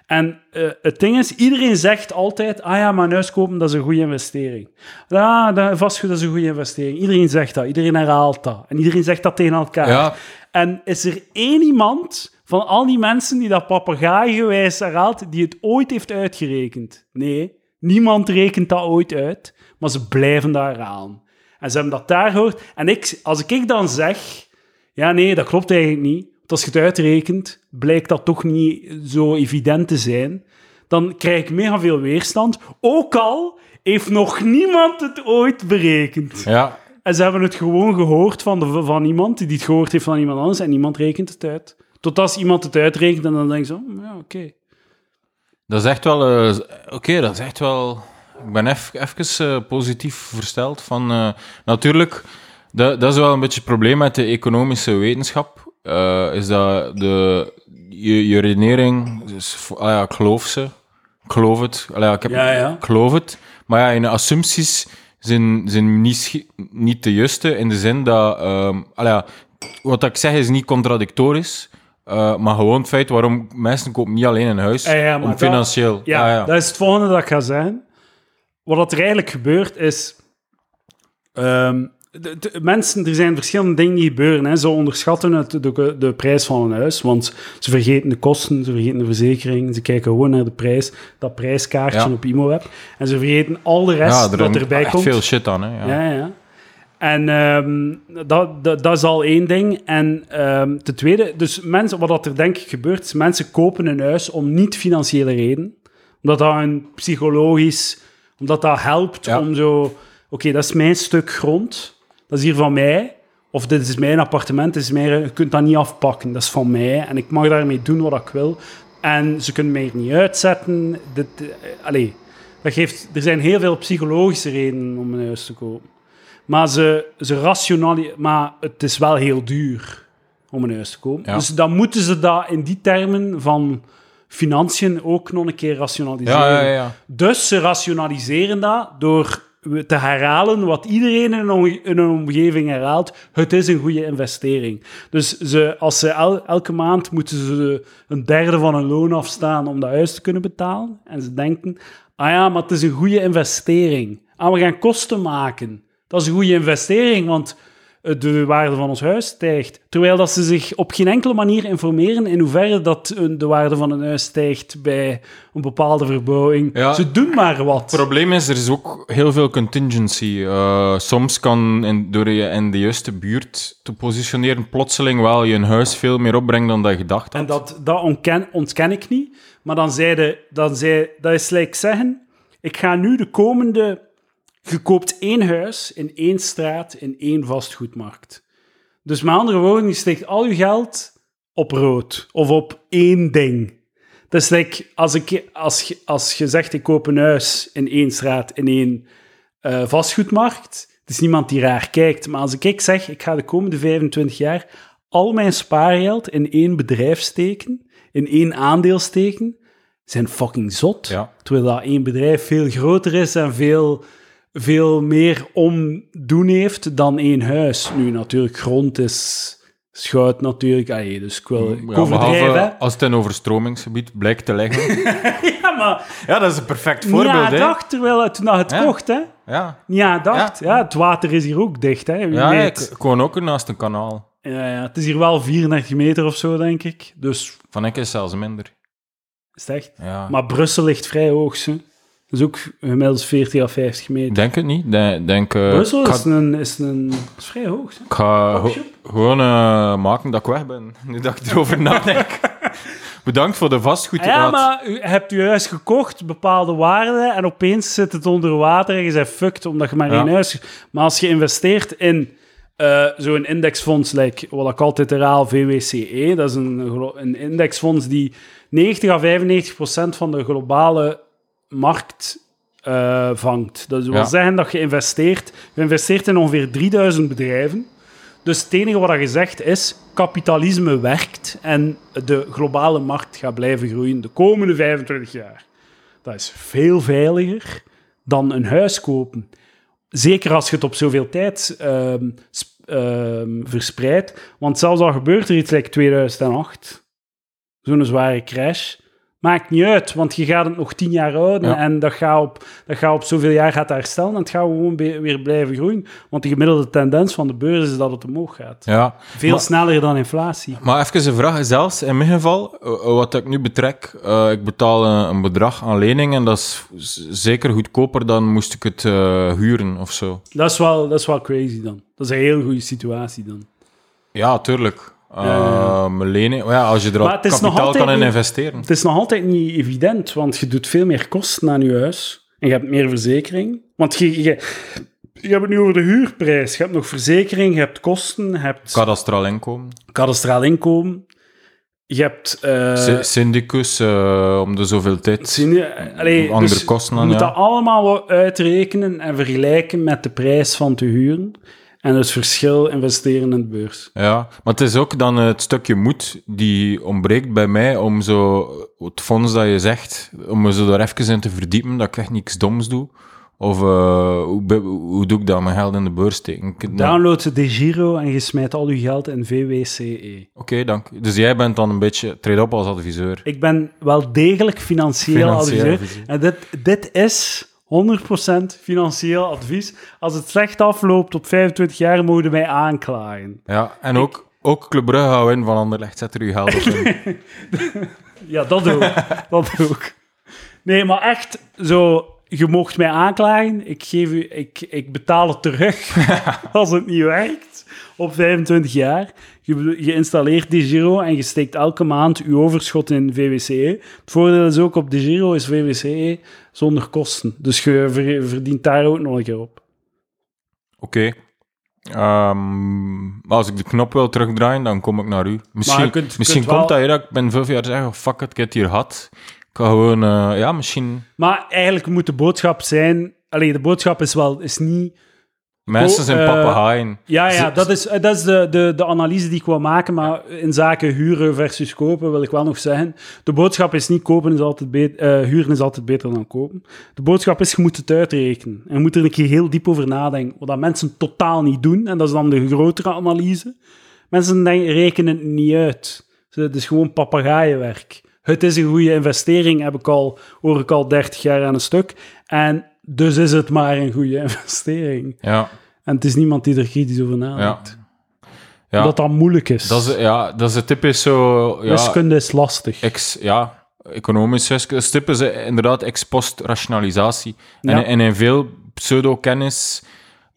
En uh, het ding is, iedereen zegt altijd, ah ja, maar een huis kopen, dat is een goede investering. Ah, dat, vastgoed, dat is een goede investering. Iedereen zegt dat, iedereen herhaalt dat. En iedereen zegt dat tegen elkaar. Ja. En is er één iemand van al die mensen die dat papegaaigewijs herhaalt, die het ooit heeft uitgerekend? Nee, niemand rekent dat ooit uit, maar ze blijven dat herhalen. En ze hebben dat daar gehoord. En ik, als ik dan zeg, ja nee, dat klopt eigenlijk niet, want als je het uitrekent, blijkt dat toch niet zo evident te zijn, dan krijg ik mega veel weerstand. Ook al heeft nog niemand het ooit berekend. Ja. En ze hebben het gewoon gehoord van, de, van iemand die het gehoord heeft van iemand anders en niemand rekent het uit. Tot als iemand het uitrekent en dan denk je zo, ja, oké. Okay. Dat is echt wel... Uh, oké, okay, dat is echt wel... Ik ben even, even uh, positief versteld van... Uh, natuurlijk, Dat, dat is wel een beetje het probleem met de economische wetenschap. Uh, is dat de, je, je redenering... Dus, ah ja, ik geloof ze. Ik geloof het. Allee, ik, heb, ja, ja. ik geloof het. Maar ja, in assumpties zijn, zijn niet, niet de juiste. In de zin dat... Um, allee, wat ik zeg is niet contradictorisch. Uh, maar gewoon het feit waarom mensen kopen niet alleen een huis. Ja, ja, om dat, financieel... Ja, ah, ja, dat is het volgende dat ik ga zeggen. Wat er eigenlijk gebeurt is... Um, De, de, mensen, er zijn verschillende dingen die gebeuren. Hè. Ze onderschatten het, de, de prijs van een huis, want ze vergeten de kosten, ze vergeten de verzekering, ze kijken gewoon naar de prijs, dat prijskaartje ja. op Imoweb. En ze vergeten al de rest ja, er dat erbij komt. Veel shit aan, hè. Ja, ja. ja. En um, dat, dat, dat is al één ding. En um, ten tweede, dus mensen, wat er denk ik gebeurt, is mensen kopen een huis om niet financiële reden. Omdat dat een psychologisch... Omdat dat helpt ja. om zo... Oké, okay, dat is mijn stuk grond... Dat is hier van mij, of dit is mijn appartement, dit is mijn, je kunt dat niet afpakken, dat is van mij en ik mag daarmee doen wat ik wil. En ze kunnen mij hier niet uitzetten. Dit, allez, dat geeft, er zijn heel veel psychologische redenen om een huis te kopen. Maar, ze, ze rationali- maar het is wel heel duur om een huis te kopen. Ja. Dus dan moeten ze dat in die termen van financiën ook nog een keer rationaliseren. Ja, ja, ja. Dus ze rationaliseren dat door... te herhalen wat iedereen in hun omgeving herhaalt. Het is een goede investering. Dus ze, als ze el, elke maand moeten ze een derde van hun loon afstaan om dat huis te kunnen betalen. En ze denken, ah ja, maar het is een goede investering. Ah, we gaan kosten maken. Dat is een goede investering, want de waarde van ons huis stijgt. Terwijl dat ze zich op geen enkele manier informeren in hoeverre dat de waarde van een huis stijgt bij een bepaalde verbouwing. Ja, ze doen maar wat. Het probleem is, er is ook heel veel contingency. Uh, soms kan, in, door je in de juiste buurt te positioneren, plotseling wel je een huis veel meer opbrengt dan dat je dacht had. En dat, dat ontken, ontken ik niet. Maar dan zei de, dan zei, dat is gelijk zeggen, ik ga nu de komende... Je koopt één huis in één straat in één vastgoedmarkt. Dus met andere woorden, je steekt al je geld op rood of op één ding. Dat is like, als, ik, als, je, als je zegt, ik koop een huis in één straat in één uh, vastgoedmarkt, het is niemand die raar kijkt, maar als ik zeg, ik ga de komende vijfentwintig jaar al mijn spaargeld in één bedrijf steken, in één aandeel steken, zijn fucking zot. Ja. Terwijl dat één bedrijf veel groter is en veel... veel meer omdoen heeft dan één huis. Nu, natuurlijk, grond is schout natuurlijk. Allee, dus ik wil ja, overdrijven. Als het een overstromingsgebied blijkt te liggen. ja, maar... Ja, dat is een perfect voorbeeld. Ja, dacht, terwijl het, toen dat het ja. kocht, hè. Ja. Ja, dacht. Ja. ja, het water is hier ook dicht, hè. Wie ja, weet. Ik woon ook naast een kanaal. Ja, ja, het is hier wel vierendertig meter of zo, denk ik. Dus... Van ik is zelfs minder. Is het echt? Ja. Maar Brussel ligt vrij hoog, hè. Dat is ook gemiddeld veertig à vijftig meter. Denk het niet. Denk, denk, uh, Brussel is, ga... een, is, een, is vrij hoog. Hè? Ik ga ho- gewoon uh, maken dat ik weg ben. Nu dat ik erover nadenk. Bedankt voor de vastgoedraad. Ja, maar u, hebt u huis gekocht, bepaalde waarden, en opeens zit het onder water en je bent fucked, omdat je maar ja. één huis... Maar als je investeert in uh, zo'n indexfonds, like, wat ik altijd herhaal, V W C E, dat is een, een indexfonds die negentig à vijfennegentig procent van de globale... markt uh, vangt. Dat wil ja. zeggen dat je investeert... Je investeert in ongeveer drieduizend bedrijven. Dus het enige wat je zegt is... Kapitalisme werkt en de globale markt gaat blijven groeien de komende vijfentwintig jaar. Dat is veel veiliger dan een huis kopen. Zeker als je het op zoveel tijd uh, uh, verspreidt. Want zelfs al gebeurt er iets like tweeduizend acht. Zo'n zware crash... Maakt niet uit, want je gaat het nog tien jaar houden ja. en dat gaat, op, dat gaat op zoveel jaar gaat herstellen en het gaat gewoon be- weer blijven groeien. Want de gemiddelde tendens van de beurs is dat het omhoog gaat. Ja, Veel maar, sneller dan inflatie. Maar even een vraag, zelfs in mijn geval, wat ik nu betrek, uh, ik betaal een, een bedrag aan lening en dat is zeker goedkoper dan moest ik het uh, huren of zo. Dat is, wel, dat is wel crazy dan. Dat is een heel goede situatie dan. Ja, tuurlijk. Uh, ja. Lening. Ja, als je er al kapitaal kan in niet, investeren. Het is nog altijd niet evident, want je doet veel meer kosten aan je huis. En je hebt meer verzekering. Want je, je, je hebt het nu over de huurprijs. Je hebt nog verzekering, je hebt kosten. Je hebt kadastraal inkomen. Kadastraal inkomen. Je hebt... Uh, syndicus, uh, om de zoveel tijd. Syndi- Allee, andere dus kosten aan, je moet ja. dat allemaal uitrekenen en vergelijken met de prijs van te huren. En het verschil investeren in de beurs. Ja, maar het is ook dan het stukje moed die ontbreekt bij mij om zo het fonds dat je zegt, om me zo daar even in te verdiepen, dat ik echt niks doms doe. Of uh, hoe, hoe doe ik dat? Mijn geld in de beurs steken? Nou. Download de Giro en je smijt al je geld in V W C E. Oké, okay, dank. Dus jij bent dan een beetje... Treed op als adviseur. Ik ben wel degelijk financieel, financieel adviseur. adviseur. En dit, dit is... honderd procent financieel advies. Als het slecht afloopt op vijfentwintig jaar, mogen wij aanklagen. Ja, en ik... ook, ook Club Brugge hou in van Anderlecht. Zet er uw geld op in. Ja, dat ook. dat ook. Nee, maar echt, zo, je mocht mij aanklagen. Ik, geef u, ik, ik betaal het terug als het niet werkt. Op vijfentwintig jaar. Je, je installeert DeGiro en je steekt elke maand je overschot in V W C E. Het voordeel is ook op DeGiro is V W C E zonder kosten. Dus je verdient daar ook nog een keer op. Oké. Okay. Um, als ik de knop wil terugdraaien, dan kom ik naar u. Misschien, kunt, misschien kunt komt wel... dat hier dat ik ben vijf jaar zeggen, fuck it, ik heb het hier gehad. Ik ga gewoon, uh, ja, misschien... Maar eigenlijk moet de boodschap zijn... Allee, de boodschap is wel, is niet... Mensen zijn papegaaien. Ja, ja, dat is, dat is de, de, de analyse die ik wil maken, maar in zaken huren versus kopen wil ik wel nog zeggen. De boodschap is niet kopen is altijd beter, uh, huren is altijd beter dan kopen. De boodschap is, je moet het uitrekenen. En je moet er een keer heel diep over nadenken, wat dat mensen totaal niet doen. En dat is dan de grotere analyse. Mensen denken, rekenen het niet uit. Dus het is gewoon papegaaienwerk. Het is een goede investering, heb ik al, hoor ik al dertig jaar aan een stuk. En dus is het maar een goede investering. Ja. En het is niemand die er kritisch over nadenkt. Ja. Ja. Omdat dat moeilijk is. Dat is, ja, dat is het typisch zo... Ja, wiskunde is lastig. Ex, ja, economisch wiskunde. Het typisch is inderdaad ex post rationalisatie. En, ja. en in veel pseudo-kennis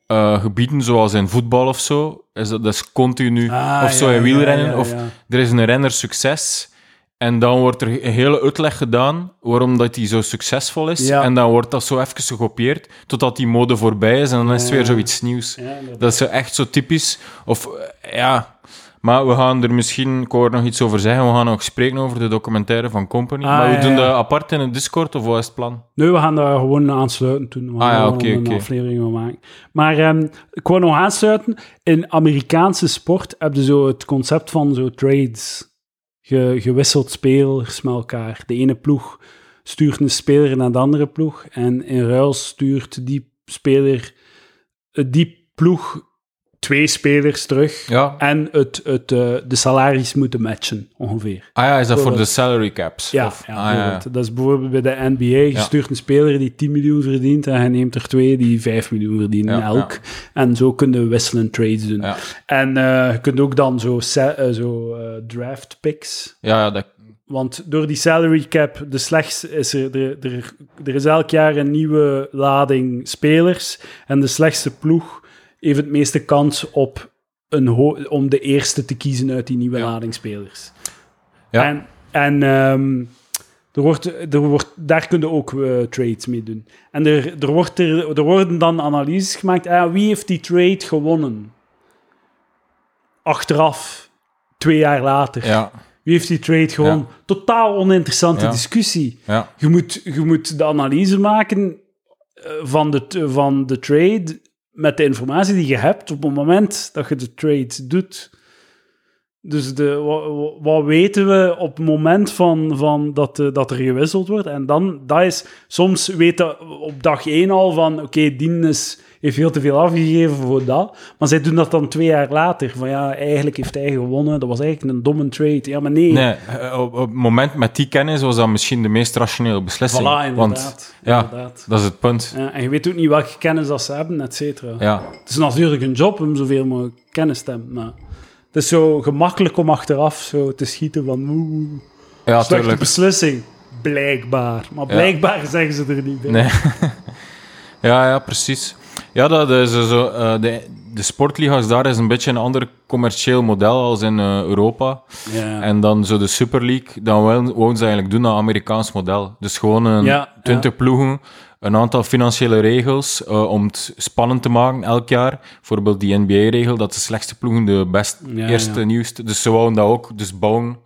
uh, gebieden, zoals in voetbal of zo, is dat, dat is continu... Ah, of zo ja, in wielrennen. Ja, ja, ja. Of er is een renner succes... En dan wordt er een hele uitleg gedaan waarom dat die zo succesvol is. Ja. En dan wordt dat zo even gekopieerd, totdat die mode voorbij is. En dan is het weer zoiets nieuws. Ja, dat, dat is echt zo typisch. Of, ja. Maar we gaan er misschien... Ik hoor nog iets over zeggen. We gaan nog spreken over de documentaire van Kompany. Ah, maar we ja, doen dat ja. apart in het Discord, of wat is het plan? Nee, we gaan daar gewoon aansluiten toen. We gaan ah, ja, oké, okay, okay. aflevering van maken. Maar um, ik wil nog aansluiten. In Amerikaanse sport heb je zo het concept van zo trades... Je gewisseld spelers met elkaar. De ene ploeg stuurt een speler naar de andere ploeg en in ruil stuurt die speler, die ploeg twee spelers terug ja. en het, het, de salaris moeten matchen, ongeveer. Ah ja, is dat voor de salary caps? Ja, of? ja, ah, ja. dat is bijvoorbeeld bij de N B A. Je ja. stuurt een speler die tien miljoen verdient en je neemt er twee die vijf miljoen verdienen ja, elk. Ja. En zo kunnen we wisselen trades doen. Ja. En uh, je kunt ook dan zo, uh, zo uh, draft picks... Ja, dat... Want door die salary cap, de slechtste is er, er, er... Er is elk jaar een nieuwe lading spelers en de slechtste ploeg heeft het meeste kans op een ho- om de eerste te kiezen uit die nieuwe ja. lading spelers. Ja. En, en um, er wordt, er wordt, daar kunnen ook uh, trades mee doen. En er, er, wordt er, er worden dan analyses gemaakt. Ah, wie heeft die trade gewonnen? Achteraf, twee jaar later. Ja. Wie heeft die trade gewonnen? Ja. Totaal oninteressante ja. discussie. Ja. Je moet, je moet de analyse maken van de, van de trade... met de informatie die je hebt op het moment dat je de trade doet. Dus de, wat, wat weten we op het moment van, van dat, dat er gewisseld wordt? En dan, dat is... Soms weten op dag één al van... Oké, okay, Dien is, heeft veel te veel afgegeven voor dat. Maar zij doen dat dan twee jaar later. Van ja, eigenlijk heeft hij gewonnen. Dat was eigenlijk een domme trade. Ja, maar nee. Nee, op het moment met die kennis was dat misschien de meest rationele beslissing. Voilà, inderdaad. Want, ja, inderdaad. Dat is het punt. Ja, en je weet ook niet welke kennis dat ze hebben, et cetera. Ja. Het is natuurlijk een job om zoveel mogelijk kennis te hebben, maar... Het is zo gemakkelijk om achteraf zo te schieten van... Oeh, ja, slechte tuurlijk. beslissing. Blijkbaar. Maar blijkbaar ja. zeggen ze er niet bij. Nee. ja, ja, precies. Ja, dat is zo... Uh, de, de sportliga's daar is een beetje een ander commercieel model als in uh, Europa. Ja. En dan zo de Super League, dan wouden ze eigenlijk doen een Amerikaans model. Dus gewoon een ja, twintig ja. ploegen... Een aantal financiële regels uh, om het spannend te maken elk jaar. Bijvoorbeeld die N B A-regel, dat de slechtste ploegen de best ja, eerste ja. nieuwste... Dus ze wouden dat ook dus bouwen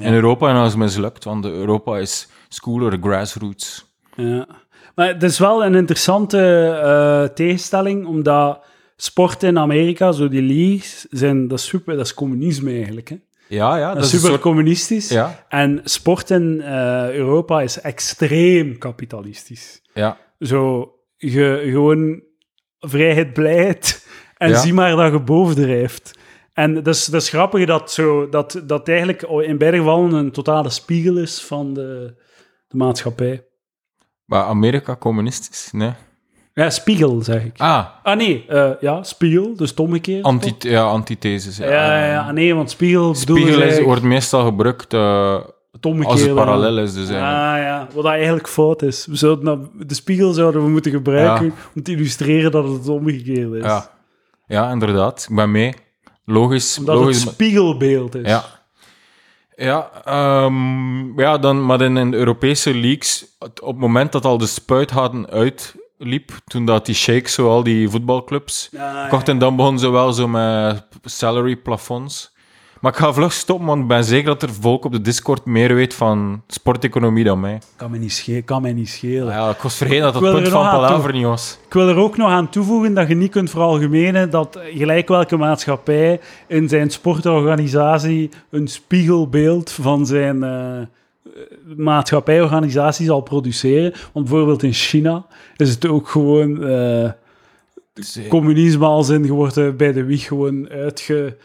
ja. in Europa. En dat is mislukt, want Europa is cooler grassroots. Ja. Maar het is wel een interessante uh, tegenstelling, omdat sport in Amerika, zo die leagues, zijn, dat, is super, dat is communisme eigenlijk. Hè? Ja, ja. Dat, dat is super soort... communistisch. Ja. En sport in uh, Europa is extreem kapitalistisch. Ja. Zo, je, gewoon vrijheid, blijheid en ja. zie maar dat je bovendrijft. En dat is, dat is grappig dat, zo, dat dat eigenlijk in beide gevallen een totale spiegel is van de, de maatschappij. Maar Amerika communistisch? Nee. Ja, spiegel, zeg ik. Ah. Ah, nee. Uh, ja, spiegel, dus omgekeerd. Anti- ja, antithese. Ja. Ja, ja, nee, want spiegel... Spiegel is, wordt meestal gebruikt uh, als het parallel is. Dus ah, ja. Wat eigenlijk fout is. We zouden nou, de spiegel zouden we moeten gebruiken ja. om te illustreren dat het omgekeerd is. Ja, ja inderdaad. Ik ben mee. Logisch. Omdat logisch, het spiegelbeeld is. Ja. Ja, um, ja dan, maar in, in de Europese leagues, op het moment dat al de spuitgaten uitliep, toen dat die sheiks zo al die voetbalclubs ja, kochten, ja. dan begonnen ze wel zo met salary plafonds. Maar ik ga vlug stoppen, want ik ben zeker dat er volk op de Discord meer weet van sporteconomie dan mij. Kan mij niet, sche- kan mij niet schelen. Ah ja, ik was vergeten dat het punt van palaver toe- niet was. Ik wil er ook nog aan toevoegen dat je niet kunt veralgemenen dat gelijk welke maatschappij in zijn sportorganisatie een spiegelbeeld van zijn uh, maatschappijorganisatie zal produceren. Want bijvoorbeeld in China is het ook gewoon uh, communisme als in, je wordt bij de wieg gewoon uitge...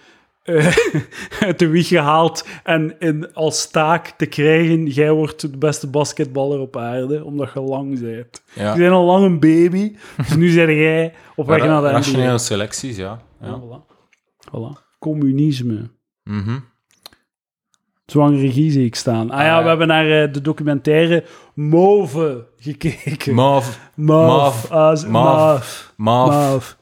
uit de wieg gehaald en in, als taak te krijgen, jij wordt de beste basketballer op aarde, omdat je lang bent. Ja. Je bent al lang een baby, dus nu zijn jij op weg naar de N B A. Rationele selecties, ja. ja. ja voilà. Voilà. Communisme. Mm-hmm. Zwangere regie zie ik staan. Ah ja, ah, we hebben naar uh, de documentaire Move gekeken. Move. Move. Move. Move. Move.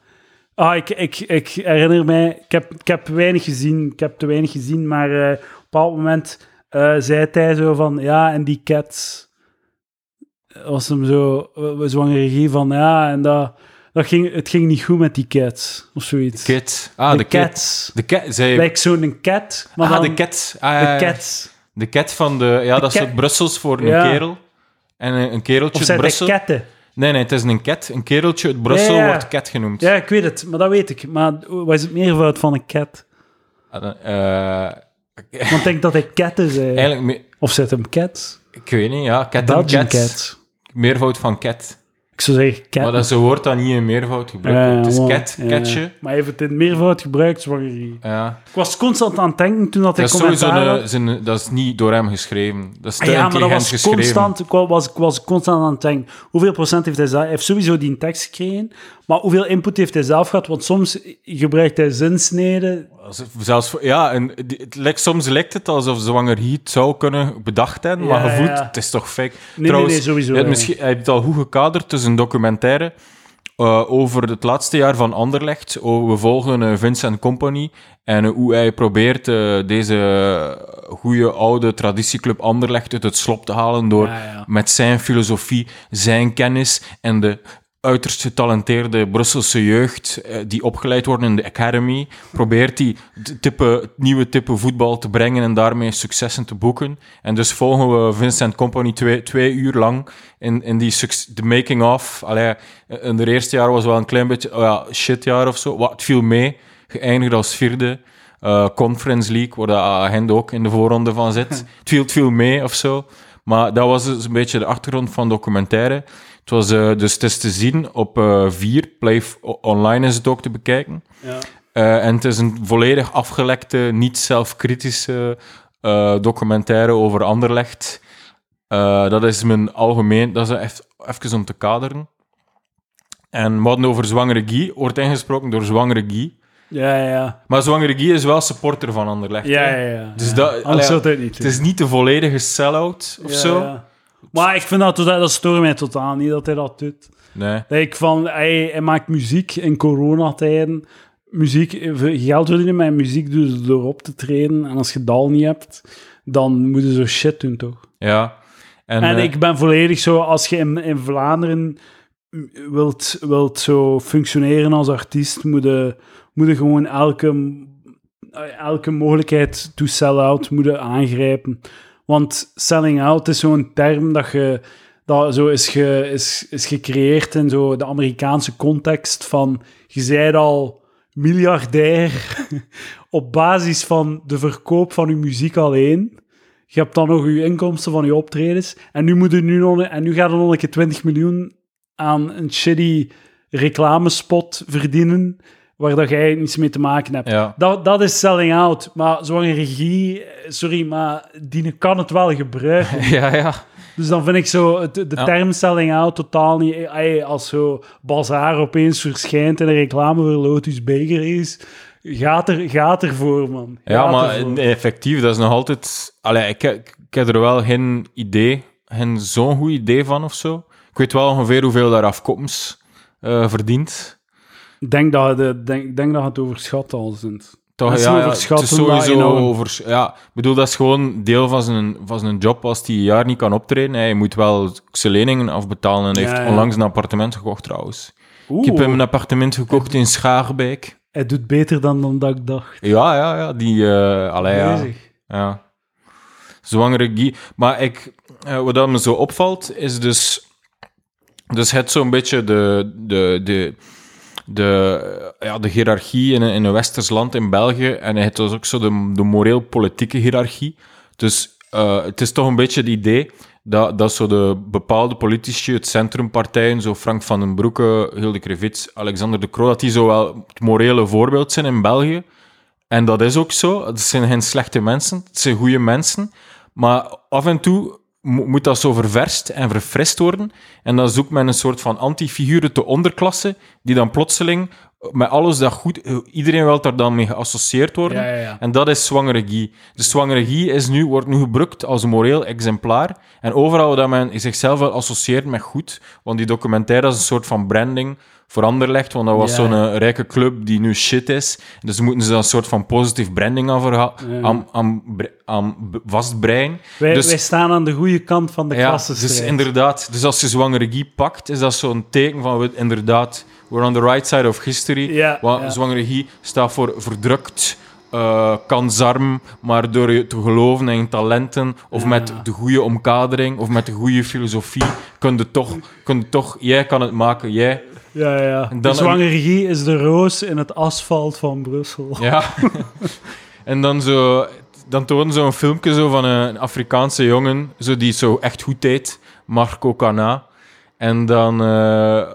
Ah, ik, ik, ik herinner mij... Ik heb, ik heb weinig gezien. Ik heb te weinig gezien, maar uh, op een bepaald moment uh, zei hij zo van... Ja, en die cats... Was hem zo... Uh, zwangere regie van... Ja, en dat... dat ging, het ging niet goed met die cats. Of zoiets. De cats. Ah, de, de cats. Cat. De cat. Zij... Lijkt zo'n cat, maar ah, dan... de cats. Ah, de cats. De cat van de... Ja, de dat is het Brussels voor ja. een kerel. En een, een kereltje uit Brussel. Of zijn de katten? Nee, nee, het is een cat. Een kereltje uit Brussel ja, ja. wordt cat genoemd. Ja, ik weet het, maar dat weet ik. Maar wat is het meervoud van een cat? Uh, uh, okay. Want ik denk dat hij katten zijn. Eigenlijk me- of zet hem cats? Ik weet niet, ja. Cat en cats. Cat. Meervoud van cat. Ik zou zeggen cat. Maar dat zo woord dat niet in meervoud gebruikt wordt. Uh, het is wow. cat, uh, catje. Maar hij heeft het in meervoud gebruikt, zwangere. Uh. Ik was constant aan het denken toen dat ik commentaar had. Zijn, dat is niet door hem geschreven. Dat is te ah, ja, maar dat was geschreven. Constant, ik was, was constant aan het denken. Hoeveel procent heeft hij zelf... Hij heeft sowieso die tekst gekregen, maar hoeveel input heeft hij zelf gehad? Want soms gebruikt hij zinsneden... Zelfs, ja, en het lijkt, soms lijkt het alsof zwanger het zou kunnen bedacht hebben, ja, maar gevoed, ja. het is toch fake. Nee, trouwens, nee, nee, sowieso. Hij heeft, ja. hij heeft het al goed gekaderd, dus een documentaire uh, over het laatste jaar van Anderlecht. Oh, we volgen uh, Vincent Kompany en uh, hoe hij probeert uh, deze goede oude traditieclub Anderlecht uit het slop te halen door ja, ja. met zijn filosofie, zijn kennis en de... uiterst getalenteerde Brusselse jeugd die opgeleid worden in de academy, probeert die type, nieuwe type voetbal te brengen en daarmee successen te boeken. En dus volgen we Vincent Kompany twee, twee uur lang in, in die suc- de making-of. Allee, in het eerste jaar was wel een klein beetje oh ja, shitjaar of zo. Wat viel mee, geëindigd als vierde uh, Conference League, waar dat agenda ook in de voorronde van zit. Het viel, het viel mee of zo. Maar dat was dus een beetje de achtergrond van documentaire. Het was uh, dus het is te zien op uh, Vier, Play f- online is het ook te bekijken. Ja. Uh, en het is een volledig afgelekte, niet zelfkritische uh, documentaire over Anderlecht. Uh, dat is mijn algemeen, dat is even, even om te kaderen. En we hadden over Zwangere Guy, wordt ingesproken door Zwangere Guy. Ja, ja. Maar Zwangere Guy is wel supporter van Anderlecht. Ja, ja, ja. Dus ja. Dat, allee, het, niet, het is niet de volledige sell-out of ja, zo. Ja. Maar ik vind dat, dat stoort mij totaal niet dat hij dat doet. Nee. Dat ik van, hij, hij maakt muziek in coronatijden. Muziek, geld verdienen met muziek doen ze door op te treden. En als je dat al niet hebt, dan moeten ze shit doen, toch? Ja. En, en uh, ik ben volledig zo, als je in, in Vlaanderen wilt, wilt zo functioneren als artiest, moet je, moet je gewoon elke, elke mogelijkheid to sell out moeten aangrijpen. Want selling out is zo'n term dat, je, dat zo is, ge, is, is gecreëerd in zo de Amerikaanse context van je zijt al miljardair op basis van de verkoop van je muziek alleen. Je hebt dan nog je inkomsten van je optredens. En nu, moet je nu, nog, en nu gaat er nog een keer twintig miljoen aan een shitty reclamespot verdienen, waar dat jij niets mee te maken hebt. Ja. Dat, dat is selling out. Maar zo'n regie... Sorry, maar die kan het wel gebruiken. Ja, ja. Dus dan vind ik zo de, de ja. term selling out totaal niet... Als zo Bazaar opeens verschijnt en een reclame voor Lotus Baker is... Gaat, er, gaat ervoor, man. Gaat ja, maar ervoor. Effectief, dat is nog altijd... Allee, ik, ik, ik heb er wel geen idee, geen zo'n goed idee van of zo. Ik weet wel ongeveer hoeveel daar afkomst uh, verdient. Ik denk, de, denk, denk dat je het overschat al bent. Toch, ja, ja, het is sowieso over... Ja, ik bedoel, dat is gewoon deel van zijn, van zijn job als hij een jaar niet kan optreden. Hij moet wel zijn leningen afbetalen en hij ja, heeft ja. onlangs een appartement gekocht, trouwens. Oeh. Ik heb hem een appartement gekocht in Schaarbeek. Hij doet beter dan, dan dat ik dacht. Ja, ja, ja. Die... Uh, allee, ja. ja. Zwangere Guy. Maar ik, uh, wat me zo opvalt, is dus... Dus het zo'n beetje de... de, de De, ja, de hiërarchie in, in een westers land in België. En het was ook zo de, de moreel-politieke hiërarchie. Dus uh, het is toch een beetje het idee dat, dat zo de bepaalde politici, het centrumpartijen, zo Frank van den Broeke, Hilde Krevits, Alexander de Croo, dat die zo wel het morele voorbeeld zijn in België. En dat is ook zo. Het zijn geen slechte mensen. Het zijn goede mensen. Maar af en toe moet dat zo ververst en verfrist worden. En dan zoekt men een soort van antifiguren te onderklasse, die dan plotseling met alles dat goed... Iedereen wil daar dan mee geassocieerd worden. Ja, ja, ja. En dat is Zwangere Guy. De Zwangere Guy is nu, wordt nu gebruikt als een moreel exemplaar. En overal dat men zichzelf wel associeert met goed. Want die documentaire is een soort van branding voor Anderlecht. Want dat was ja, ja. zo'n rijke club die nu shit is. Dus moeten ze daar een soort van positief branding aan, verha- ja. aan, aan, aan vastbreien. Wij, dus, wij staan aan de goede kant van de ja, klassenstrijd. Dus inderdaad. Dus als je Zwangere Guy pakt, is dat zo'n teken van... We, inderdaad... We're on the right side of history. Yeah, want yeah. Zwangere Guy staat voor verdrukt, uh, kansarm, maar door je te geloven in talenten, of yeah. met de goede omkadering, of met de goede filosofie, kun je toch, kun je toch jij kan het maken, jij. Ja, ja. De Zwangere Guy is de roos in het asfalt van Brussel. Ja. En dan zo... Dan tonen ze een filmpje zo van een Afrikaanse jongen, zo die zo echt goed deed, Marco Kana. En dan... Uh,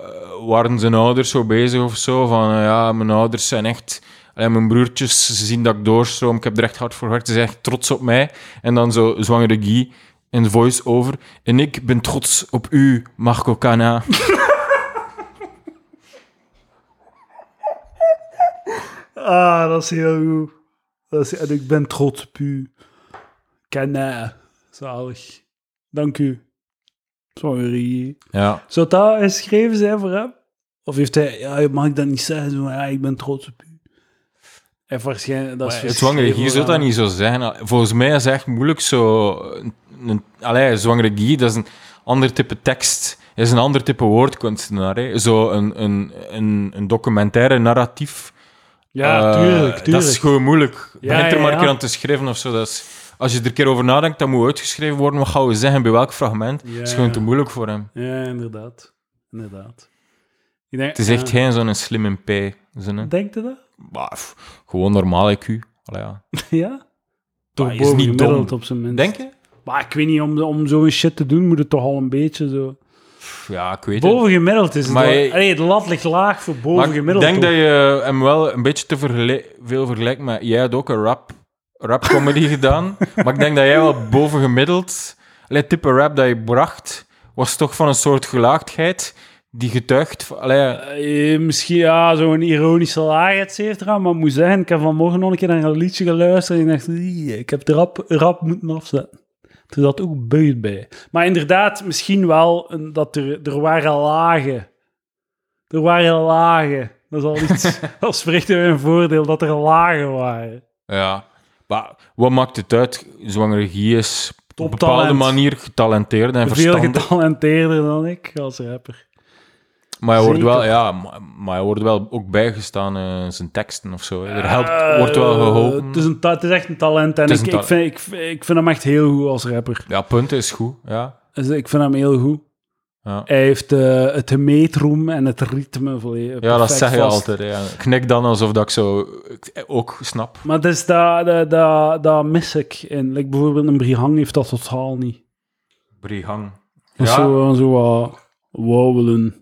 waren zijn ouders zo bezig of zo, van uh, ja, mijn ouders zijn echt... Allee, mijn broertjes, ze zien dat ik doorstroom, ik heb er echt hard voor gewerkt, ze zijn echt trots op mij. En dan zo Zwangere Guy in de voice-over. En ik ben trots op u, Marco Kana. Ah, dat is heel goed. Dat is, en ik ben trots op u. Kana. Zalig. Dank u. Sorry. Ja. Zou dat geschreven zijn voor hem? Of heeft hij... Ja, mag ik dat niet zeggen? Maar ja, ik ben trots op u. En waarschijnlijk... Dat is Zwangere Guy zou dat niet zo zijn. Volgens mij is het echt moeilijk zo... Een, een, allee, Zwangere Guy, dat is een ander type tekst. Dat is een ander type woordkunstenaar. Hè. Zo een, een, een, een documentaire narratief. Ja, uh, tuurlijk, tuurlijk. Dat is gewoon moeilijk. Ja, begint er ja, maar een ja. keer aan te schrijven of zo. Dat is... Als je er een keer over nadenkt, dat moet uitgeschreven worden. Wat gaan we zeggen bij welk fragment? Ja. Dat is gewoon te moeilijk voor hem. Ja, inderdaad. inderdaad. Ik denk, het is echt uh, geen zo'n slimme pij. Denkt u dat? Bah, pff, gewoon normaal I Q. Allee, ja? ja? Toch bah, boven is niet dom. Op zijn minst. Denk je? Maar ik weet niet, om, om zo'n shit te doen, moet het toch al een beetje zo... Ja, ik weet bovengemiddeld is het. Maar je... Allee, het lat ligt laag voor bovengemiddeld. Ik denk toch? Dat je hem wel een beetje te vergele... veel vergelijkt met... Jij had ook een rap... rapcomedy gedaan, maar ik denk dat jij wel bovengemiddeld... Het type rap dat je bracht, was toch van een soort gelaagdheid die getuigt... Allee... Uh, misschien, ja, zo'n ironische laagheid heeft eraan, maar moet zeggen, ik heb vanmorgen nog een keer naar een liedje geluisterd en ik dacht, ik heb de rap, rap moeten afzetten. Toen zat ook buit bij. Maar inderdaad, misschien wel een, dat er, er waren lagen. Er waren lagen. Dat is al iets... dat spreekt in mijn voordeel, dat er lagen waren. Ja... Wat maakt het uit? Zwangere Guy is op een bepaalde manier getalenteerd en verstandig. Veel getalenteerder dan ik als rapper. Maar je wordt wel, ja, maar je wordt wel ook bijgestaan in zijn teksten of zo. Er helpt, wordt wel geholpen. Het is, een ta- het is echt een talent en ik, een ta- ik, vind, ik, ik vind hem echt heel goed als rapper. Ja, punt is goed. Ja. Dus ik vind hem heel goed. Ja. Hij heeft uh, het metrum en het ritme volledig. Ja, dat zeg je vast. Altijd. Ja. Knik dan alsof dat ik zo ook snap. Maar dus dat, dat, dat, dat mis ik in. Like bijvoorbeeld een Brihang heeft dat totaal niet. Brihang. Ja. Zo, zo wat wauwelen.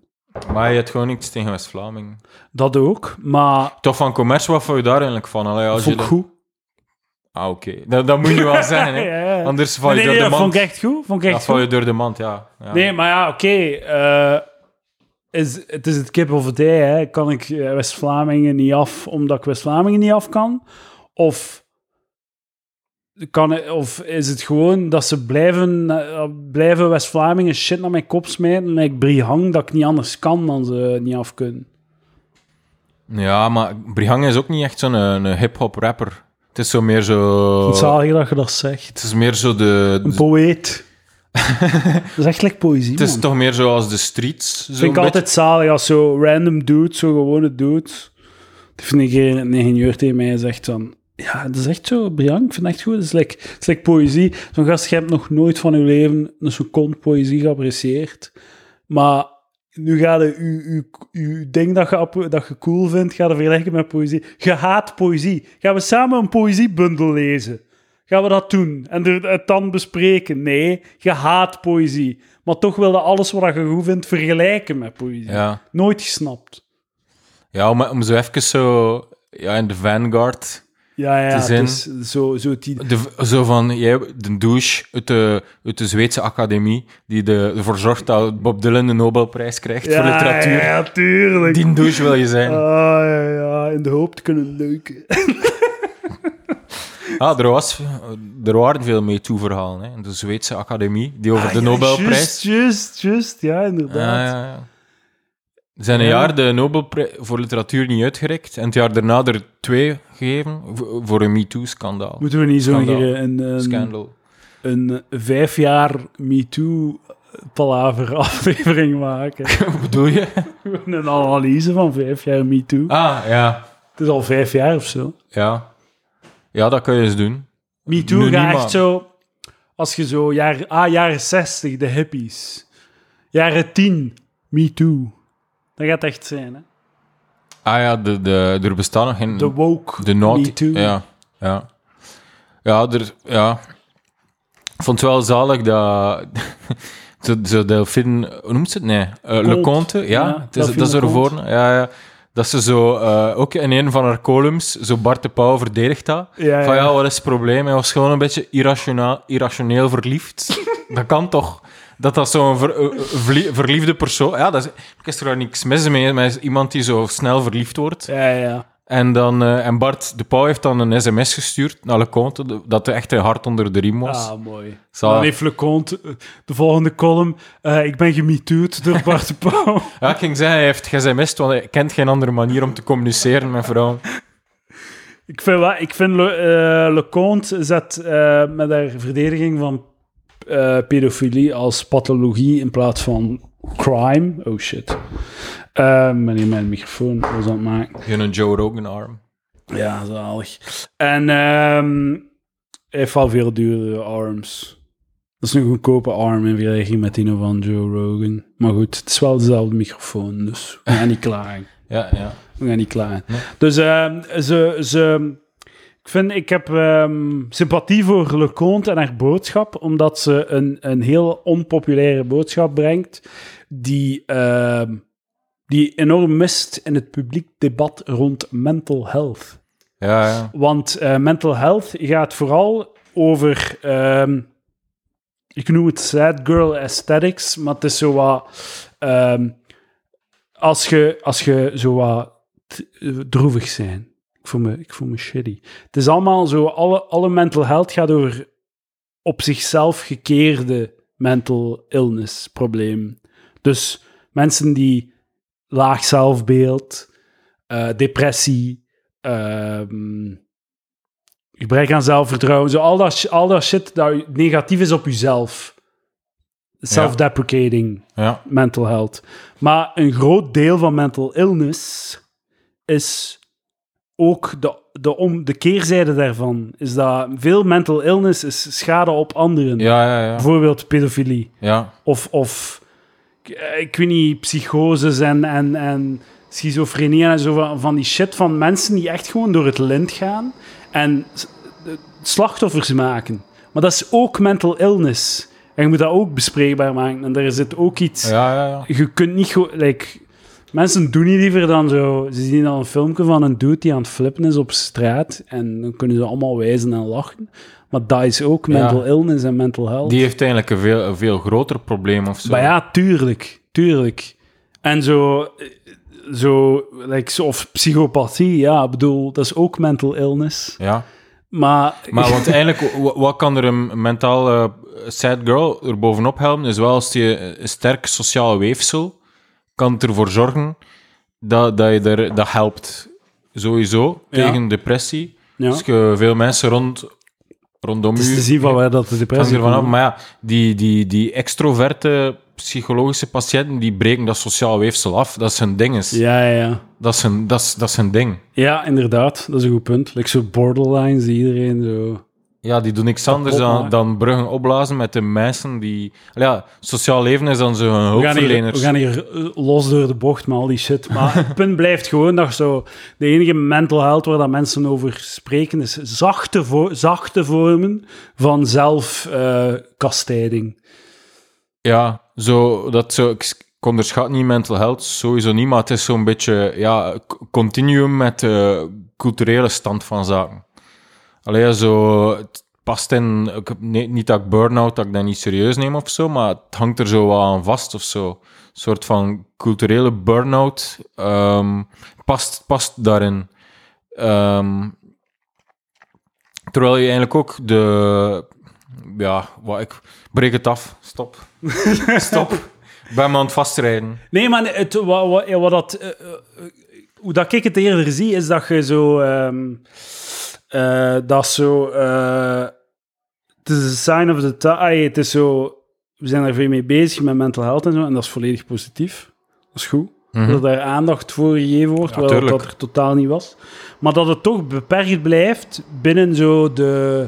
Maar je hebt gewoon niets tegen West-Vlamingen. Dat ook, maar... Toch van commerce, wat vond je daar eigenlijk van? Allee, als vond je ik dan... goed. Ah, oké. Okay. Dat, dat moet je wel zeggen, hè. Ja, ja. Anders val je nee, door nee, de mand. Nee, dat vond ik echt goed. Vond ik echt dat goed. Val je door de mand, ja. ja. Nee, maar ja, oké. Okay. Uh, is, het is het kip of het ei, hè. Kan ik West-Vlamingen niet af, omdat ik West-Vlamingen niet af kan? Of... Kan, of is het gewoon dat ze blijven, uh, blijven West-Vlamingen shit naar mijn kop smijten en ik Brihang dat ik niet anders kan dan ze niet af kunnen? Ja, maar Brihang is ook niet echt zo'n hip-hop rapper. Het is zo meer zo... Het zalige dat je dat zegt. Het is meer zo de... de... Een poëet. Dat is echt like poëzie, Het is man. toch meer zo als de streets. Zo vind ik altijd beetje. zalig als zo random dude, zo gewone dude. Dat vind ik een, een ingenieur tegen mij zegt van... Ja, dat is echt zo, Brian. Ik vind het echt goed. Het is like, het is like poëzie. Zo'n gast, je hebt nog nooit van je leven een seconde poëzie geapprecieerd. Maar nu ga je je, je, je ding dat je, dat je cool vindt, ga je vergelijken met poëzie. Je haat poëzie. Gaan we samen een poëziebundel lezen? Gaan we dat doen? En het dan bespreken? Nee, je haat poëzie. Maar toch wil je alles wat je goed vindt vergelijken met poëzie. Ja. Nooit gesnapt. Ja, om, om zo even zo... Ja, in de vanguard... Ja, ja, het is zo, zo, die... de, zo van, jij, de douche uit de, uit de Zweedse Academie, die de, ervoor zorgt dat Bob Dylan de Nobelprijs krijgt ja, voor literatuur. Ja, ja, tuurlijk. Die douche wil je zijn. Ah, ja, ja, in de hoop te kunnen leuken. Ah, er, was, er waren veel MeToo-verhalen, hè. De Zweedse Academie, die over ah, de ja, Nobelprijs... Juist, juist, juist, ja, inderdaad. Ah, ja, ja. Zijn een ja. jaar de Nobelprijs voor literatuur niet uitgereikt en het jaar daarna er twee gegeven voor een MeToo-schandaal. Moeten we niet zo'n een, een, een vijf jaar MeToo-palaver-aflevering maken? Wat bedoel je? Een analyse van vijf jaar MeToo. Ah, ja. Het is al vijf jaar of zo. Ja, ja dat kun je eens doen. MeToo gaat echt zo... Als je zo... Jaar, ah, jaren zestig, de hippies. Jaren tien, MeToo. Dat gaat echt zijn, hè? Ah ja, de, de, er bestaan nog geen... De woke, de not, me too. Ja, ja. Ja, er, ja. Ik vond het wel zalig dat... zo, zo Delphine... Hoe noemt ze het? Nee. Uh, Lecompte, ja. ja het is, dat is ervoor. Ja, ja. Dat ze zo... Uh, ook in een van haar columns, zo Bart de Pauw verdedigt dat. Ja, van ja, ja, wat is het probleem? Hij was gewoon een beetje irrationeel, irrationeel verliefd. Dat kan toch... Dat dat zo'n ver, ver, verliefde persoon... Ja, dat is, ik is er daar niks mis mee, maar is iemand die zo snel verliefd wordt. Ja, ja. En, dan, uh, en Bart de Pauw heeft dan een sms gestuurd naar Lecompte, dat hij echt hard onder de riem was. Ah, mooi. Zal... Dan heeft Lecompte de volgende column... Uh, ik ben gemetoed door Bart de Pauw. Ja, ik ging zeggen, hij heeft ge-sms'd, want hij kent geen andere manier om te communiceren met vrouwen. Ik vind, wat, ik vind Le, uh, Lecompte zet uh, met haar verdediging van... Uh, pedofilie als pathologie in plaats van crime. Oh shit. Uh, meneer, mijn microfoon was aan het maken. Je een Joe Rogan-arm. Ja, zalig. En um, hij heeft al veel duurdere arms. Dat is een goedkope arm in vergelijking met die van Joe Rogan. Maar goed, het is wel dezelfde microfoon, dus we gaan niet klagen. Ja, ja. We gaan niet klagen. Nee. Dus uh, ze... ze Ik vind, ik heb um, sympathie voor Lecompte en haar boodschap, omdat ze een, een heel onpopulaire boodschap brengt, die, uh, die enorm mist in het publiek debat rond mental health. Ja, ja. Want uh, mental health gaat vooral over, um, ik noem het sad girl aesthetics, maar het is zo wat, um, als je als je zo wat droevig zijn. Ik voel, me, ik voel me shitty. Het is allemaal zo... Alle, alle mental health gaat over op zichzelf gekeerde mental illness problemen. Dus mensen die laag zelfbeeld, uh, depressie, uh, gebrek aan zelfvertrouwen, zo al dat, al dat shit dat negatief is op jezelf. Self-deprecating, ja. Ja. Mental health. Maar een groot deel van mental illness is... Ook de, de, om, de keerzijde daarvan is dat veel mental illness is schade op anderen. Ja, ja, ja. Bijvoorbeeld pedofilie. Ja. Of, of ik weet niet, psychoses en, en, en schizofrenie en zo van, van die shit van mensen die echt gewoon door het lint gaan en slachtoffers maken. Maar dat is ook mental illness. En je moet dat ook bespreekbaar maken. En daar zit ook iets... Ja, ja, ja. Je kunt niet gewoon... Like, mensen doen niet liever dan zo... Ze zien dan een filmpje van een dude die aan het flippen is op straat. En dan kunnen ze allemaal wijzen en lachen. Maar dat is ook mental ja. illness en mental health. Die heeft eigenlijk een veel, een veel groter probleem of zo. Maar ja, tuurlijk. Tuurlijk. En zo... zo like, of psychopathie, ja. Ik bedoel, dat is ook mental illness. Ja. Maar... maar want eigenlijk, wat kan er een mentaal uh, sad girl er bovenop helpen, is wel als je een sterk sociaal weefsel kan ervoor zorgen dat, dat je er, dat helpt. Sowieso, tegen ja. depressie. Ja. Dus je veel mensen rond, rondom je... Het is te zien van waar dat de depressie ervan af. Maar ja, die, die, die extroverte psychologische patiënten, die breken dat sociaal weefsel af. Dat zijn dinges. Ja, ja, ja. Dat is, een, dat, is, dat is een ding. Ja, inderdaad. Dat is een goed punt. Like zo borderlines die iedereen zo... Ja, die doen niks anders dan, dan bruggen opblazen met de mensen die... Ja, sociaal leven is dan zo'n hulpverleners. We gaan hier los door de bocht met al die shit. Maar het punt blijft gewoon dat zo... De enige mental health waar dat mensen over spreken is zachte, vo- zachte vormen van zelfkastijding. Uh, ja, zo... Dat zo ik, Ik onderschat niet mental health, sowieso niet, maar het is zo'n beetje, ja, continuum met de uh, culturele stand van zaken. Allee, zo, het past in, ik, nee, niet dat ik burn-out, dat ik dat niet serieus neem of zo, maar het hangt er zo wel aan vast of zo. Een soort van culturele burn-out um, past, past daarin. Um, terwijl je eigenlijk ook de, ja, wat ik, breek het af, stop, stop. Ik ben me aan het vastrijden. Nee, maar het, wat, wat, wat dat, uh, uh, hoe dat ik het eerder zie, is dat je zo... Um, uh, dat zo... Het uh, is een sign of the time. Het is zo... We zijn er veel mee bezig met mental health en zo. En dat is volledig positief. Dat is goed. Mm-hmm. Dat daar aandacht voor gegeven wordt, ja, terwijl dat er totaal niet was. Maar dat het toch beperkt blijft binnen zo de...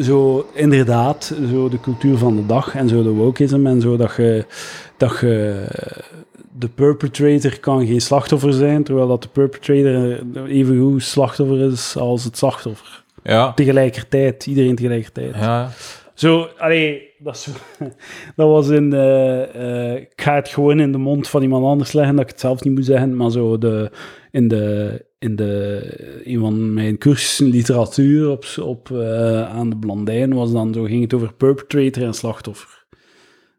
Zo, inderdaad, zo de cultuur van de dag en zo de wokeism en zo, dat je, dat je de perpetrator kan geen slachtoffer zijn, terwijl dat de perpetrator even goed slachtoffer is als het slachtoffer. Ja. Tegelijkertijd, iedereen tegelijkertijd. Ja. Zo, allee, dat, zo, dat was in de... Uh, ik ga het gewoon in de mond van iemand anders leggen, dat ik het zelf niet moet zeggen, maar zo de... In de, in de, een van mijn cursussen literatuur op, op, uh, aan de Blandijn was dan zo, ging het over perpetrator en slachtoffer.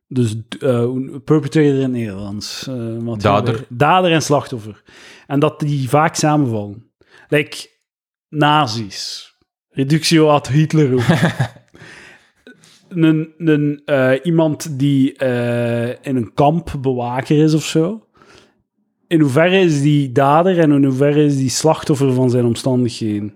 Dus uh, perpetrator in Nederlands. Uh, dader. Dader en slachtoffer. En dat die vaak samenvallen. Like nazi's. Reductio ad Hitler ook. een, een, uh, iemand die uh, in een kamp bewaker is of zo. In hoeverre is die dader en in hoeverre is die slachtoffer van zijn omstandigheden?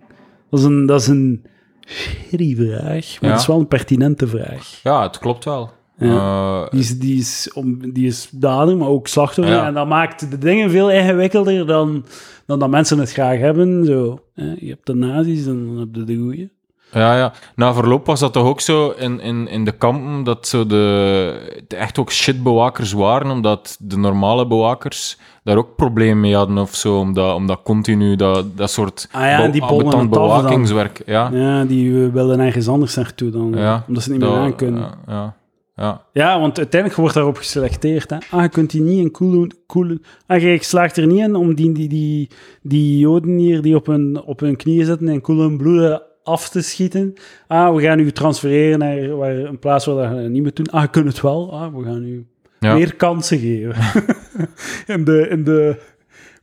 Dat is een, dat is een shitty vraag, maar ja. Het is wel een pertinente vraag. Ja, het klopt wel. Ja. Uh, die, is, die, is om, die is dader, maar ook slachtoffer. Ja. En dat maakt de dingen veel ingewikkelder dan, dan dat mensen het graag hebben. Zo. Je hebt de nazi's en dan heb je de goeie. Ja, ja. Na verloop was dat toch ook zo in, in, in de kampen dat zo de, de echt ook shitbewakers waren, omdat de normale bewakers daar ook problemen mee hadden of zo, omdat, omdat continu dat, dat soort ah ja, be- betant bewakingswerk. Ja. ja, die wilden ergens anders naartoe dan, ja, omdat ze het niet meer aan kunnen. Ja, ja, ja. ja, want uiteindelijk wordt daarop geselecteerd. Hè. Ah, je kunt die niet in koelen. koelen. Ah, je slaagt er niet in om die, die, die, die joden hier die op hun, op hun knieën zitten en koelen bloeden af te schieten. Ah, we gaan u transfereren naar waar, een plaats waar je niet meer doen. Ah, je kunt het wel. Ah, we gaan u ja. meer kansen geven. in, de, in de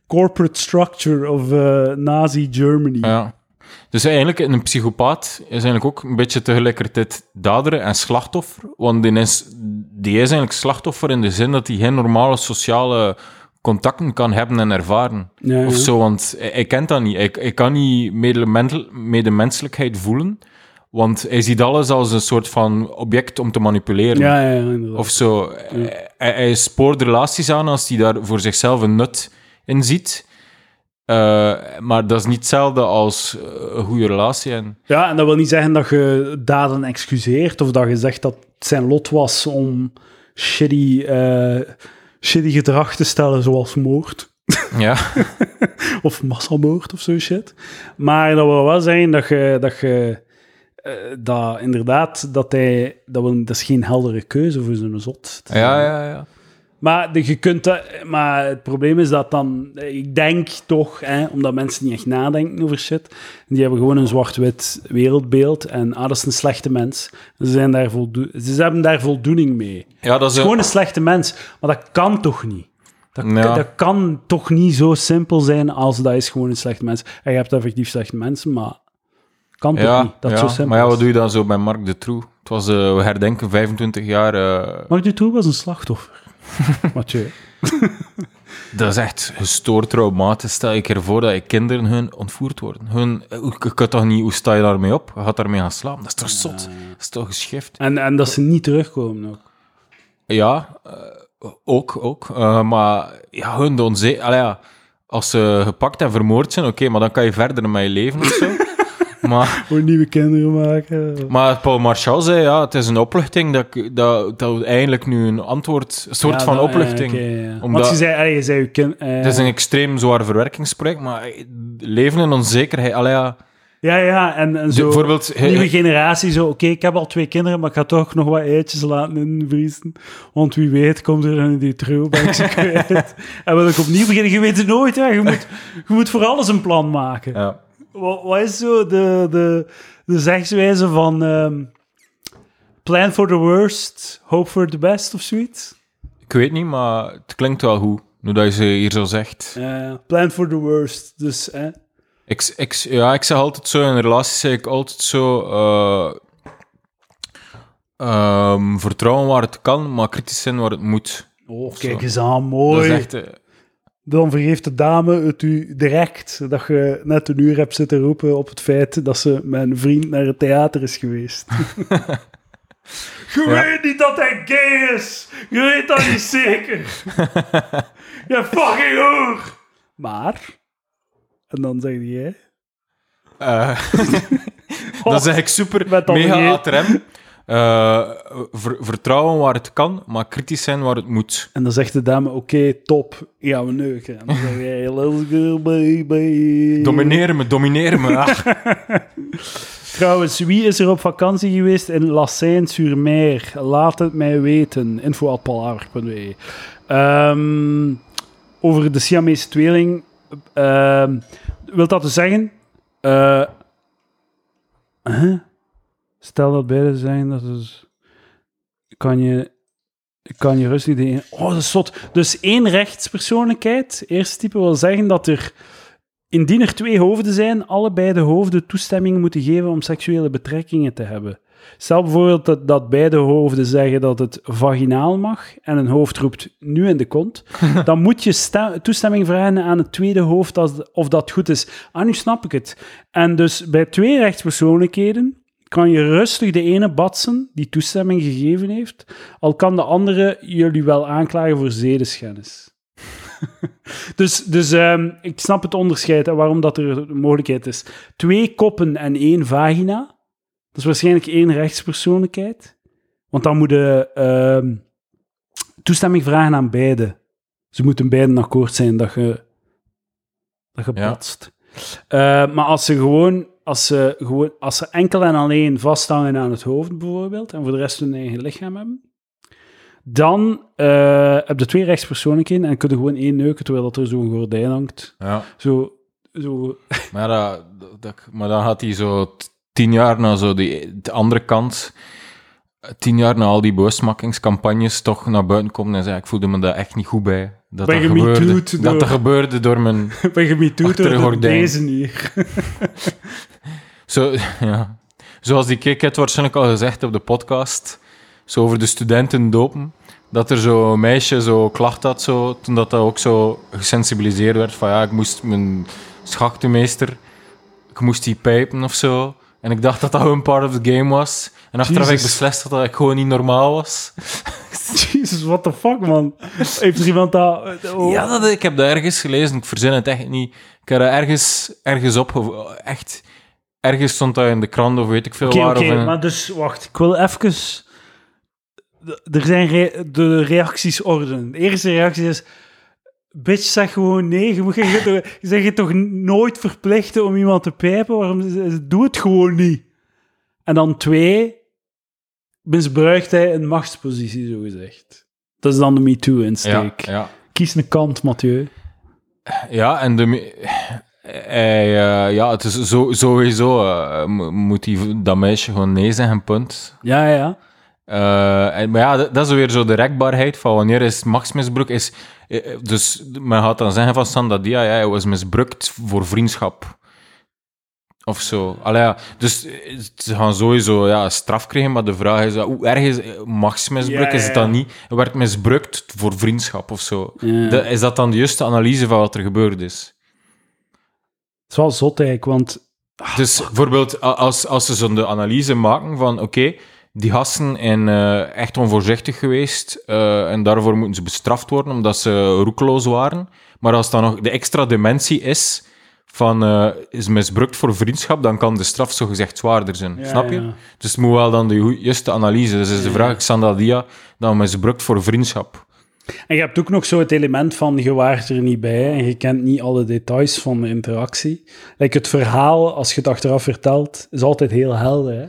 corporate structure of uh, Nazi-Germany. Ja. Dus eigenlijk, een psychopaat is eigenlijk ook een beetje tegelijkertijd dader en slachtoffer. Want die is, die is eigenlijk slachtoffer in de zin dat hij geen normale sociale contacten kan hebben en ervaren. Ja, ja. Of zo, want hij, hij kent dat niet. Hij, hij kan niet medemenselijkheid voelen, want hij ziet alles als een soort van object om te manipuleren. Ja, ja, ja, of zo. Ja. Hij, hij spoort relaties aan als hij daar voor zichzelf een nut in ziet. Uh, maar dat is niet hetzelfde als een goede relatie. En... Ja, en dat wil niet zeggen dat je daden excuseert of dat je zegt dat het zijn lot was om shitty... Uh, shitty gedrag te stellen, zoals moord. Ja. Of massamoord of zo shit. Maar dat wil wel zijn dat je... Dat je Uh, dat inderdaad, dat hij... Dat, we, dat is geen heldere keuze voor zo'n zot. Ja, ja, ja. Maar, de, je kunt dat, maar het probleem is dat dan... Ik denk toch, hè, omdat mensen niet echt nadenken over shit, die hebben gewoon een zwart-wit wereldbeeld en ah, dat is een slechte mens. Ze, zijn daar voldo- ze hebben daar voldoening mee. Ja, dat is gewoon een slechte mens. Maar dat kan toch niet? Dat, ja. dat kan toch niet zo simpel zijn als dat is gewoon een slechte mens. En je hebt effectief slechte mensen, maar... Kan toch ja, niet, dat ja, zo simpel. Maar ja, wat doe je dan zo bij Marc Dutroux? Het was, uh, we herdenken, vijfentwintig jaar... Uh... Marc Dutroux was een slachtoffer. Mathieu. Dat is echt gestoord traumatisch. Stel ik ervoor dat je kinderen hun ontvoerd worden. Hun, ik, ik toch niet, hoe sta je daarmee op? Je gaat daarmee gaan slapen. Dat is toch zot? Ja. Dat is toch geschift? En, en dat ze niet terugkomen ook? Ja, uh, ook, ook. Uh, maar ja, hun de onzee... Allee, ja, als ze gepakt en vermoord zijn, oké, okay, maar dan kan je verder met je leven of zo. Maar, voor nieuwe kinderen maken. Maar Paul Marchal zei, ja, het is een opluchting dat ik, dat, dat eindelijk nu een antwoord, een soort ja, van dat, opluchting. Ja, okay, ja. Omdat, want je zei, allee, je zei je kind... Eh, het is een extreem zwaar verwerkingsproject, maar leven in onzekerheid, allee, ja. Ja, ja, en, en zo, bijvoorbeeld, nieuwe he, generatie, zo, oké, okay, ik heb al twee kinderen, maar ik ga toch nog wat eitjes laten invriezen, want wie weet komt er een Dutroux-bank kwijt. En wil ik opnieuw beginnen, je weet het nooit, hè. Je moet, je moet voor alles een plan maken. Ja. Wat is zo de, de, de zegswijze van um, plan for the worst, hope for the best of zoiets? Ik weet niet, maar het klinkt wel goed, nu dat je ze hier zo zegt. Uh, plan for the worst, dus... Eh? Ik, ik, ja, ik zeg altijd zo, in relaties zeg ik altijd zo... Uh, um, vertrouwen waar het kan, maar kritisch zijn waar het moet. Oh, kijk eens aan, mooi. Dat is echt... Uh, Dan vergeeft de dame het u direct dat je net een uur hebt zitten roepen op het feit dat ze met een vriend naar het theater is geweest. Je ja. weet niet dat hij gay is. Je weet dat niet zeker. Je fucking hoer. Maar, en dan zeg jij... Uh, dan oh, zeg ik super, mega A T M. Uh, ver, vertrouwen waar het kan, maar kritisch zijn waar het moet. En dan zegt de dame, oké, okay, top, ja, we neuken. En dan zeg jij, let's go, baby. Domineer me, domineer me. Trouwens, wie is er op vakantie geweest in Lassain-sur-Mer? Laat het mij weten. info at palaver punt w e um, Over de Siamese tweeling. Uh, wil dat dus zeggen? Uh, huh? Stel dat beide zijn, dat is... Kan je... Kan je rustig... De, oh, dat is zot. Dus één rechtspersoonlijkheid. Eerste type wil zeggen dat er... Indien er twee hoofden zijn, allebei de hoofden toestemming moeten geven om seksuele betrekkingen te hebben. Stel bijvoorbeeld dat, dat beide hoofden zeggen dat het vaginaal mag en een hoofd roept nu in de kont. Dan moet je stem, toestemming vragen aan het tweede hoofd als, of dat goed is. Ah, nu snap ik het. En dus bij twee rechtspersoonlijkheden... kan je rustig de ene batsen die toestemming gegeven heeft, al kan de andere jullie wel aanklagen voor zedeschennis. dus dus um, ik snap het onderscheid en waarom dat er een mogelijkheid is. Twee koppen en één vagina, dat is waarschijnlijk één rechtspersoonlijkheid, want dan moeten uh, toestemming vragen aan beide. Ze moeten beiden akkoord zijn dat je, dat je ja. batst. Uh, maar als ze gewoon... Als ze, gewoon, als ze enkel en alleen vasthangen aan het hoofd, bijvoorbeeld, en voor de rest hun eigen lichaam hebben, dan uh, heb je twee rechtspersoonlijkheden en kunnen gewoon één neuken, terwijl dat er zo'n gordijn hangt. Ja. Zo, zo. Maar, dat, dat, maar dan gaat hij zo tien jaar naar zo die, de andere kant, tien jaar na al die bewustmakingscampagnes, toch naar buiten komen en zeggen, ik voelde me daar echt niet goed bij. Dat ben dat, gebeurde, door, dat er gebeurde door mijn ben je door deze hier. Zo, ja. Zoals die keek het waarschijnlijk al gezegd op de podcast, zo over de studentendopen, dat er zo'n meisje zo klacht had, zo, toen dat, dat ook zo gesensibiliseerd werd van ja, ik moest mijn schachtenmeester, ik moest die pijpen of zo. En ik dacht dat dat gewoon part of the game was. En achteraf heb ik beslist dat ik gewoon niet normaal was. Jezus, what the fuck, man. Heeft er iemand dat... Oh. Ja, dat, ik heb dat ergens gelezen. Ik verzin het echt niet. Ik heb dat ergens, ergens op... Echt, ergens stond dat in de krant of weet ik veel okay, waar. Oké, okay, maar dus, wacht. Ik wil even... de, er zijn re- de reacties orden. De eerste reactie is... Bitch, zeg gewoon nee. Je, moet, je, je zeg je toch nooit verplichten om iemand te pijpen? Waarom, doe het gewoon niet. En dan twee... misbruikt hij een machtspositie, zogezegd. Dat is dan de MeToo-insteek. Ja, ja. Kies een kant, Mathieu. Ja, en de... Me- Hij, uh, ja, het is zo, sowieso uh, moet die, dat meisje gewoon nee zeggen, punt. Ja, ja. Uh, en, maar ja, dat, dat is weer zo de rekbaarheid van wanneer is machtsmisbruik is. Dus men gaat dan zeggen van Sandadia, ja, hij was misbruikt voor vriendschap. Of zo. Allee, ja. Dus ze gaan sowieso ja, straf krijgen, maar de vraag is, hoe erg is machtsmisbruik? Yeah. Is het dan niet? Hij werd misbruikt voor vriendschap of zo. Yeah. De, is dat dan de juiste analyse van wat er gebeurd is? Het is wel zot eigenlijk, want... Dus bijvoorbeeld, als, als ze zo'n analyse maken van, oké, okay, die gasten zijn uh, echt onvoorzichtig geweest uh, en daarvoor moeten ze bestraft worden, omdat ze roekeloos waren. Maar als dan nog de extra dimensie is van, uh, is misbruikt voor vriendschap, dan kan de straf zogezegd zwaarder zijn. Ja, snap je? Ja. Dus het moet wel dan de juiste analyse. Dus is de vraag, ik Sandadia, dan misbruikt voor vriendschap. En je hebt ook nog zo het element van je waart er niet bij en je kent niet alle details van de interactie. Like het verhaal, als je het achteraf vertelt, is altijd heel helder. Hè?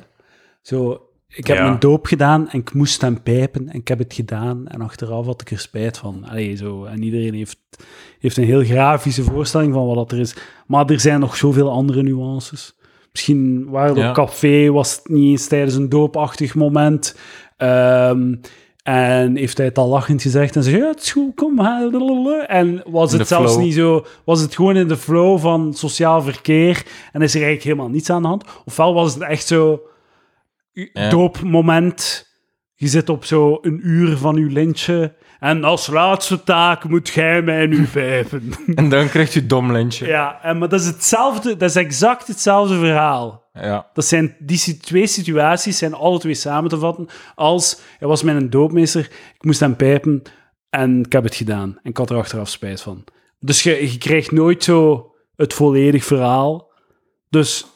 Zo, ik heb ja. mijn doop gedaan en ik moest hem pijpen en ik heb het gedaan en achteraf had ik er spijt van. Allee, zo. En iedereen heeft, heeft een heel grafische voorstelling van wat dat er is. Maar er zijn nog zoveel andere nuances. Misschien waren we ja. op café, was het niet eens tijdens een doopachtig moment. Um, En heeft hij het al lachend gezegd en zei, ja, het is goed, kom. En was het zelfs flow. Niet zo... Was het gewoon in de flow van sociaal verkeer en is er eigenlijk helemaal niets aan de hand? Ofwel was het echt zo... Yeah. Doopmoment. Je zit op zo een uur van uw lintje en als laatste taak moet jij mij nu vijven. En dan krijg je dom lintje. Ja, en, maar dat is hetzelfde... Dat is exact hetzelfde verhaal. Ja. Dat zijn, die twee situaties zijn alle twee samen te vatten als, hij was mijn doopmeester, ik moest hem pijpen en ik heb het gedaan. En ik had er achteraf spijt van. Dus je, je krijgt nooit zo het volledig verhaal. Dus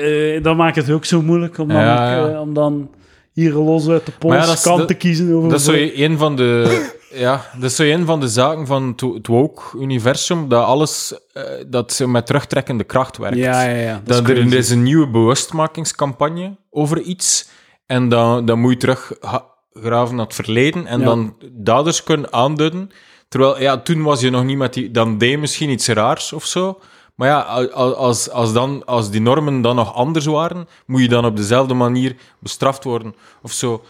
eh, dat maakt het ook zo moeilijk om dan, ja, ja. Eh, om dan hier los uit de pols ja, kant dat, te kiezen. Over dat, is zo een van de, ja, dat is zo een van de zaken van het, het woke-universum, dat alles... dat ze met terugtrekkende kracht werkt. Ja, ja, ja. Dat dat is er is een nieuwe bewustmakingscampagne over iets en dan, dan moet je teruggraven naar het verleden en ja. dan daders kunnen aanduiden. Terwijl, ja, toen was je nog niet met die... Dan deed je misschien iets raars of zo. Maar ja, als, als, dan, als die normen dan nog anders waren, moet je dan op dezelfde manier bestraft worden of zo.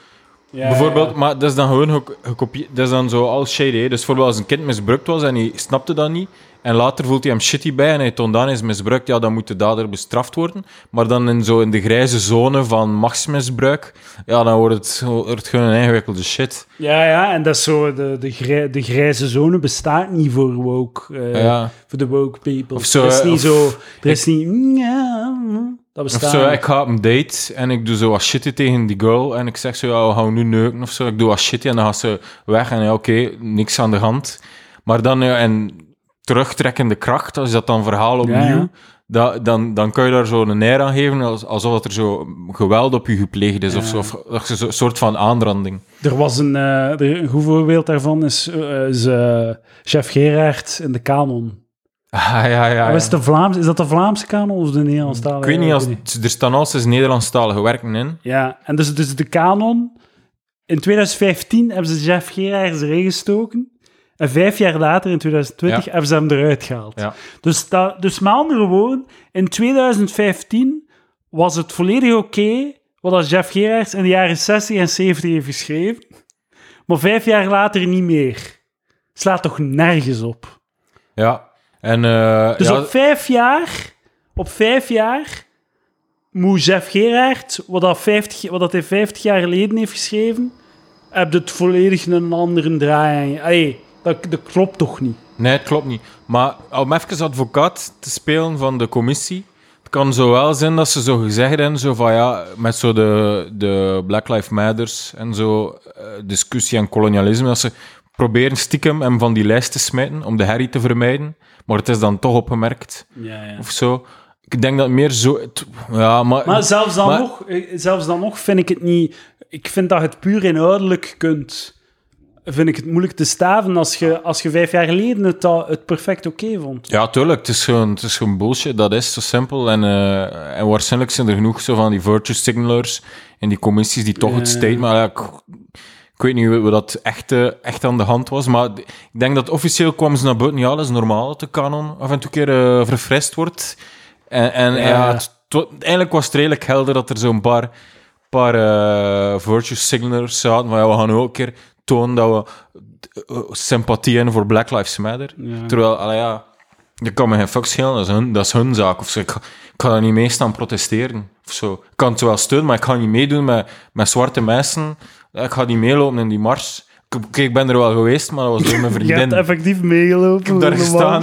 Ja, bijvoorbeeld, ja, ja. Maar dat is dan gewoon gekopieerd. Dat is dan zo al shady. Hè? Dus bijvoorbeeld als een kind misbruikt was en hij snapte dat niet, en later voelt hij hem shitty bij en hij toont aan is misbruikt, ja, dan moet de dader bestraft worden. Maar dan in, zo in de grijze zone van machtsmisbruik, ja, dan wordt het, wordt het gewoon een ingewikkelde shit. Ja, ja, en dat is zo, de, de, grij, de grijze zone bestaat niet voor woke, uh, ja. voor de woke people. Of zo, er is niet of, zo, er is ik, niet... Ja, dat bestaat of zo, niet. Ik ga op een date en ik doe zo wat shitty tegen die girl en ik zeg zo, ja, we gaan nu neuken of zo. Ik doe wat shitty en dan gaat ze weg en ja, oké, okay, niks aan de hand. Maar dan... Ja, en, terugtrekkende kracht, als dat dan verhaal opnieuw, ja, ja. Dat, dan, dan kan je daar zo een eer aan geven, alsof er zo geweld op je gepleegd is, ja. of, zo, of, of een soort van aanranding. Er was een, uh, er, een goed voorbeeld daarvan, is, uh, is uh, Jef Geeraerts in de kanon. Ah, ja, ja, ja. Is, de Vlaams, is dat de Vlaamse kanon of de Nederlandstalige? Ik weet niet, als, er staan al eens Nederlandstalige werken in. Ja, en dus, dus de kanon, in twintig vijftien hebben ze Jef Geeraerts erin gestoken. En vijf jaar later, in twintig twintig, ja. hebben ze hem eruit gehaald. Ja. Dus, dat, dus met andere woorden, in twintig vijftien was het volledig oké okay wat Jef Geeraerts in de jaren zestig en zeventig heeft geschreven. Maar vijf jaar later niet meer. Slaat toch nergens op? Ja. En, uh, dus ja. op vijf jaar... Op vijf jaar... moet Jef Geeraerts, wat, dat vijftig, wat dat hij vijftig jaar geleden heeft geschreven... heb je het volledig een andere draai. Allee... Dat, dat klopt toch niet? Nee, het klopt niet. Maar om even advocaat te spelen van de commissie, het kan zo wel zijn dat ze zo gezegd hebben, zo van ja, met zo de, de Black Lives Matters en zo, uh, discussie en kolonialisme, dat ze proberen stiekem hem van die lijst te smijten om de herrie te vermijden, maar het is dan toch opgemerkt. Ja, ja. Of zo. Ik denk dat meer zo... Ja, maar maar, zelfs dan, maar... Nog, zelfs dan nog vind ik het niet... Ik vind dat je het puur inhoudelijk kunt... Vind ik het moeilijk te staven als je, als je vijf jaar geleden het, het perfect oké vond. Ja, tuurlijk. Het is gewoon, het is gewoon bullshit. Dat is zo simpel. En, uh, en waarschijnlijk zijn er genoeg zo van die virtue signalers en die commissies die toch uh... het statement... Maar, ja, ik, ik weet niet hoe dat echt, uh, echt aan de hand was, maar ik denk dat officieel kwamen ze naar buiten. Ja, dat is normaal dat de kanon af en toe keer uh, verfrist wordt. En, en uh... ja, het, to, eigenlijk was het redelijk helder dat er zo'n paar, paar uh, virtue signalers zaten. Van, ja, we gaan ook een keer... toon dat we sympathie hebben voor Black Lives Matter. Ja. Terwijl, allee, ja, je kan me geen fuck schelen, dat is hun, dat is hun zaak. Of zo. Ik, ik kan er niet mee staan protesteren. Of zo. Ik kan het wel steunen, maar ik ga niet meedoen met, met zwarte mensen. Ik ga niet meelopen in die mars. Ik, ik ben er wel geweest, maar dat was door mijn vriendin. Je hebt effectief meegelopen. Ik heb daar gestaan.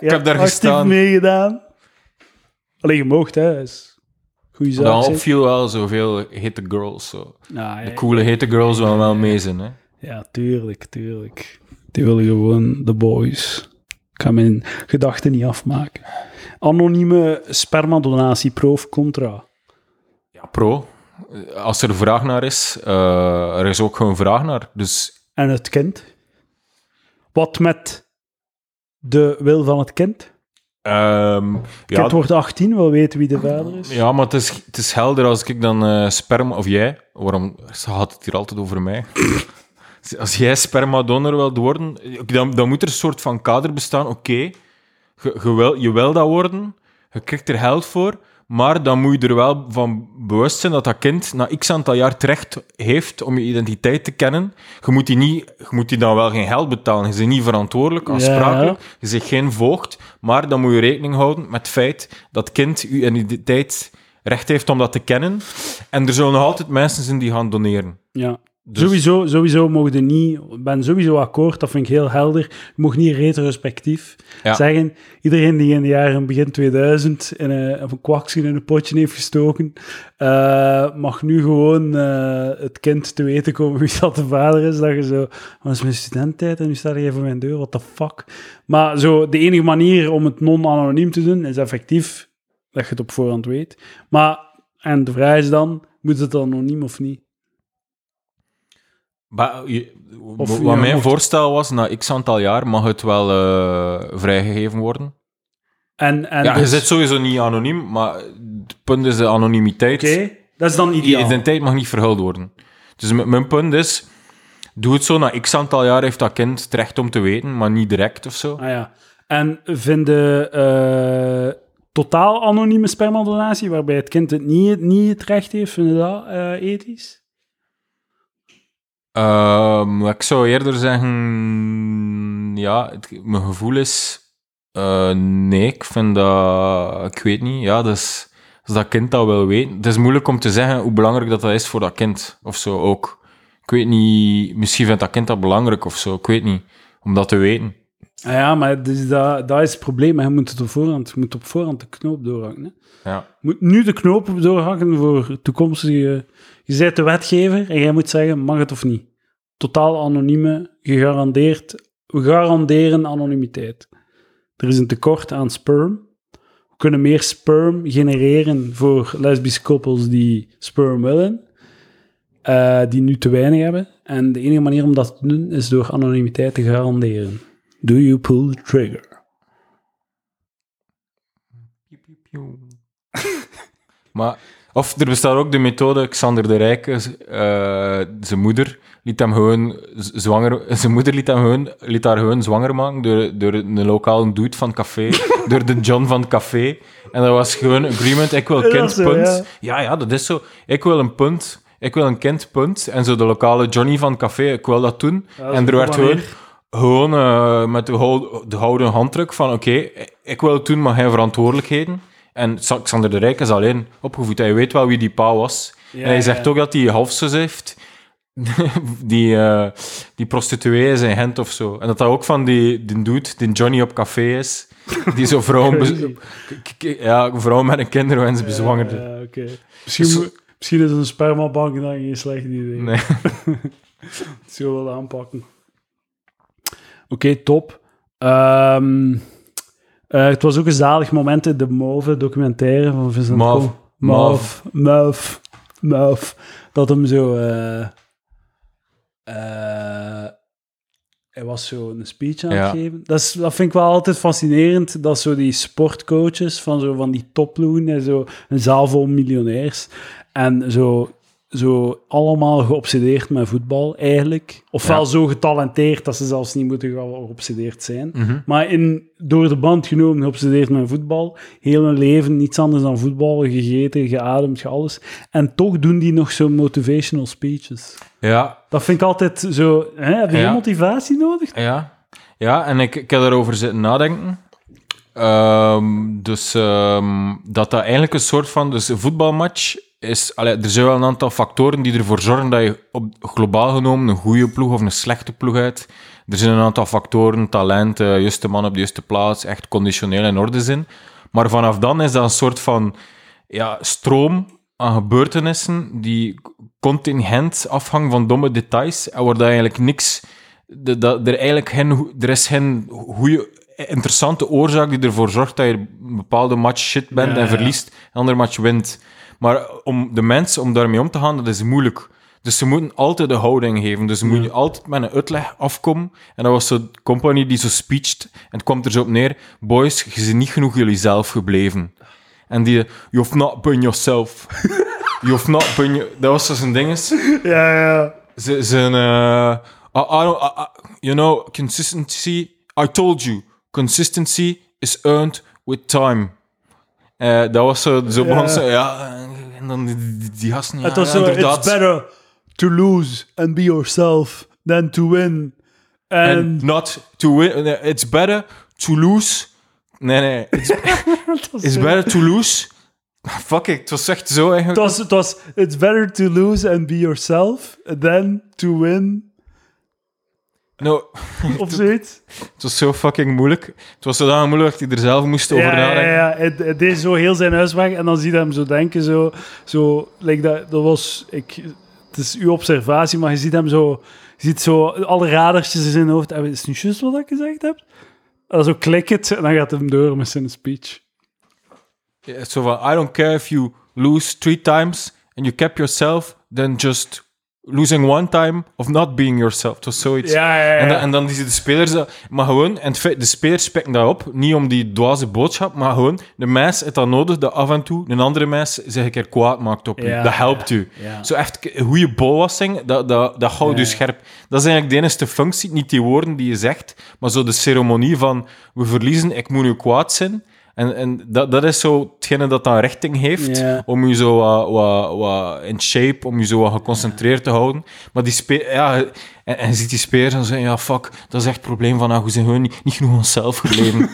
Ik heb daar gestaan. meegedaan. Alleen je mocht, hè. Is... Zaak, dan opviel wel zoveel hete girls. Zo. Ah, ja, de coole hete girls wel wel mee zijn. Hè? Ja, tuurlijk, tuurlijk. Die willen gewoon de boys. Ik ga mijn gedachten niet afmaken. Anonieme spermadonatie, pro of contra? Ja, pro. Als er vraag naar is, uh, er is ook gewoon vraag naar. Dus... En het kind? Wat met de wil van het kind? Um, het ja, wordt achttien, wel weten wie de vader is. Ja, maar het is, het is helder als ik dan uh, sperma... Of jij, waarom gaat het hier altijd over mij? Als jij spermadonor wilt worden, dan, dan moet er een soort van kader bestaan. Oké, okay, je, je, wil, je wil dat worden, je krijgt er geld voor, maar dan moet je er wel van bewust zijn dat dat kind na x aantal jaar het recht heeft om je identiteit te kennen. Je moet die, niet, je moet die dan wel geen geld betalen. Je bent niet verantwoordelijk, aansprakelijk. Ja. Je bent geen voogd. Maar dan moet je rekening houden met het feit dat het kind je identiteit recht heeft om dat te kennen. En er zullen nog altijd mensen zijn die gaan doneren. Ja. Dus... Sowieso, sowieso mogen je niet... Ik ben sowieso akkoord, dat vind ik heel helder. Je mag niet retrospectief ja. zeggen... Iedereen die in de jaren begin tweeduizend in een, of een kwakje in een potje heeft gestoken... Uh, mag nu gewoon uh, het kind te weten komen wie dat de vader is. Dat je zo... Dat is mijn studententijd en nu staat hij voor mijn deur. What the fuck? Maar zo, de enige manier om het non-anoniem te doen is effectief dat je het op voorhand weet. Maar, en de vraag is dan... Moet het anoniem of niet? Ba- je, of, wat ja, mijn mocht... voorstel was, na x aantal jaar mag het wel uh, vrijgegeven worden. En, en ja, dus... je zit sowieso niet anoniem, maar het punt is de anonimiteit. Oké, okay, dat is dan ideaal. Je identiteit mag niet verhuld worden. Dus m- mijn punt is, doe het zo, na x aantal jaar heeft dat kind het recht om te weten, maar niet direct of zo. Ah ja. En vinden uh, totaal anonieme spermadonatie, waarbij het kind het niet, niet het recht heeft, vinden dat uh, ethisch? Uh, ik zou eerder zeggen... Ja, het, mijn gevoel is... Uh, nee, ik vind dat... Ik weet niet. Ja, dus, als dat kind dat wil weten... Het is moeilijk om te zeggen hoe belangrijk dat, dat is voor dat kind. Of zo ook. Ik weet niet... Misschien vindt dat kind dat belangrijk of zo. Ik weet niet. Om dat te weten. Ah ja, maar dus dat, dat is het probleem. Je moet, het op, voorhand, je moet op voorhand de knoop doorhakken. Hè? Ja. Je moet nu de knoop doorhakken voor toekomstige... Je bent de wetgever en jij moet zeggen, mag het of niet? Totaal anonieme, gegarandeerd... We garanderen anonimiteit. Er is een tekort aan sperm. We kunnen meer sperm genereren voor lesbische koppels die sperm willen, uh, die nu te weinig hebben. En de enige manier om dat te doen is door anonimiteit te garanderen. Do you pull the trigger? Maar... Of er bestaat ook de methode, Xander de Rijke, uh, zijn moeder liet hem gewoon zwanger, zijn moeder liet, hem gewoon, liet haar gewoon zwanger maken door, door een lokale dude van het café, door de John van het café. En dat was gewoon agreement, ik wil kind, zo, punt. Ja. ja, ja, dat is zo. Ik wil een punt, ik wil een kind, punt. En zo de lokale Johnny van het café, ik wil dat doen. Ja, dat en er werd gewoon, gewoon uh, met de, hou, de houden handdruk van, oké, okay, ik wil het doen, maar geen verantwoordelijkheden. En Xander de Rijk is alleen opgevoed. Hij weet wel wie die pa was. Ja, en hij zegt ja. ook dat hij halfzus heeft. die, uh, die prostituee is in Gent of zo. En dat dat ook van die, die dude, die Johnny op café is. Die zo vrouwen, be- k- k- ja, vrouwen met een kinderwens ja, bezwangerde. Ja, okay. misschien, dus, mo- misschien is een spermabank dan geen slecht idee. Nee. Dat zullen we wel aanpakken. Oké, okay, top. Ehm... Um... Uh, het was ook een zalig moment in de Move documentaire van Vincent Move. Move. Move. Move. Dat hem zo... Uh, uh, hij was zo een speech aan het ja. geven. Dat, is, dat vind ik wel altijd fascinerend, dat zo die sportcoaches van, zo van die topploegen en zo een zaal vol miljonairs en zo... Zo allemaal geobsedeerd met voetbal, eigenlijk. Ofwel ja. zo getalenteerd dat ze zelfs niet moeten geobsedeerd zijn. Mm-hmm. Maar in, door de band genomen geobsedeerd met voetbal. Heel hun leven niets anders dan voetbal. Gegeten, geademd, ge alles. En toch doen die nog zo'n motivational speeches. Ja. Dat vind ik altijd zo... Hè, heb je ja. motivatie nodig? Ja. Ja, en ik, ik heb daarover zitten nadenken. Um, dus um, dat dat eigenlijk een soort van... Dus een voetbalmatch... Is, allee, er zijn wel een aantal factoren die ervoor zorgen dat je op, globaal genomen een goede ploeg of een slechte ploeg uit. Er zijn een aantal factoren, talent, uh, juiste man op de juiste plaats, echt conditioneel in orde zijn. Maar vanaf dan is dat een soort van ja, stroom aan gebeurtenissen die contingent afhangt van domme details en waar dat eigenlijk niks... De, dat, er, eigenlijk geen, er is geen goede... interessante oorzaak die ervoor zorgt dat je een bepaalde match shit bent ja, en verliest, ja. een andere match wint. Maar om de mensen, om daarmee om te gaan, dat is moeilijk. Dus ze moeten altijd de houding geven. Dus ze ja. moeten altijd met een uitleg afkomen. En dat was zo'n Kompany die zo speecht. En het kwam er zo op neer. Boys, je bent niet genoeg jullie zelf gebleven. En die, you have not been yourself. You have not been... Your... Dat was zo'n dinges. Ja, ja. Ze, zijn... Uh, I, I don't, I, you know, consistency... I told you. Consistency is earned with time. Uh, dat was zo, zo yeah. begon ja, en dan die, die gasten, ja, ja, inderdaad. It's better to lose and be yourself than to win. And, and not to win. It's better to lose. Nee, nee. It's, it's better to lose. Fuck it, het was echt zo eigenlijk. Het was, het was, it's better to lose and be yourself than to win. No. Of zoiets? Het was zo fucking moeilijk. Het was zodanig moeilijk dat hij er zelf moest over ja, nadenken. Ja, ja. Hij, hij deed zo heel zijn huis weg en dan zie je hem zo denken. Zo, zo, like dat, dat was, ik, het is uw observatie, maar je ziet hem zo... Je ziet zo alle radertjes in zijn hoofd. Is het nu juist wat ik gezegd heb? En dan zo klik het en dan gaat hij hem door met zijn speech. Zo yeah, so van, I don't care if you lose three times and you kept yourself, then just... Losing one time of not being yourself. Het was zoiets. Ja, ja, ja. En, dan, en dan die de spelers... Maar gewoon... En feit, de spelers pikken dat op. Niet om die dwaze boodschap, maar gewoon... De mens heeft dat nodig dat af en toe een andere mens zich een keer kwaad maakt op je. Ja, dat helpt u. Ja, ja. Zo echt een goede bolwassing, dat, dat, dat houdt ja. u scherp. Dat is eigenlijk de enige functie. Niet die woorden die je zegt, maar zo de ceremonie van... We verliezen, ik moet nu kwaad zijn. En, en dat, dat is zo hetgene dat dan richting heeft, yeah. om je zo wat, wat, wat in shape, om je zo wat geconcentreerd yeah. te houden. Maar die spe- ja, en, en je ziet die spelers en zeggen, ja, fuck, dat is echt het probleem van, nou, we zijn gewoon niet, niet genoeg onszelf gebleven.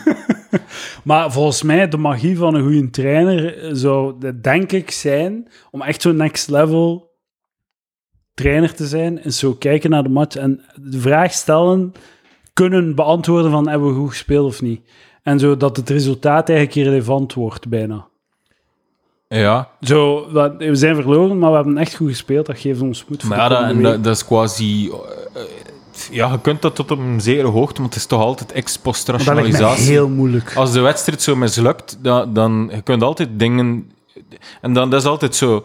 Maar volgens mij, de magie van een goede trainer zou, denk ik, zijn om echt zo'n next level trainer te zijn, en zo kijken naar de match en de vraag stellen, kunnen beantwoorden van, hebben we goed gespeeld of niet? En zo dat het resultaat eigenlijk irrelevant wordt, bijna. Ja. Zo, we zijn verloren, maar we hebben echt goed gespeeld. Dat geeft ons moed voor. Maar ja, dat, dat, dat is quasi... Ja, je kunt dat tot op een zekere hoogte, want het is toch altijd ex-post-rationalisatie. Dat is heel moeilijk. Als de wedstrijd zo mislukt, dan, dan je kunt altijd dingen... En dan, dat is altijd zo... Uh,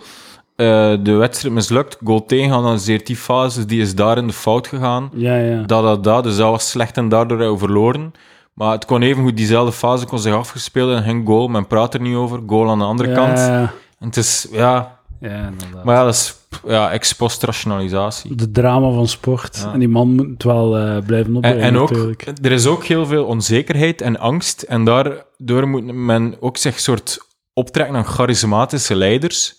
de wedstrijd mislukt, goal tegen, geanalyseerd die fase, die is daar in de fout gegaan. Ja, ja. Dat, dat, dat. Dus dat was slecht en daardoor hebben we verloren. Maar het kon evengoed diezelfde fase kon zich afgespeeld en geen goal. Men praat er niet over. Goal aan de andere ja. kant. En het is, ja... ja maar ja, dat is ja, ex-post-rationalisatie. De drama van sport. Ja. En die man moet het wel uh, blijven opbrengen, en, en ook, natuurlijk. Er is ook heel veel onzekerheid en angst. En daardoor moet men ook zich soort optrekken aan charismatische leiders.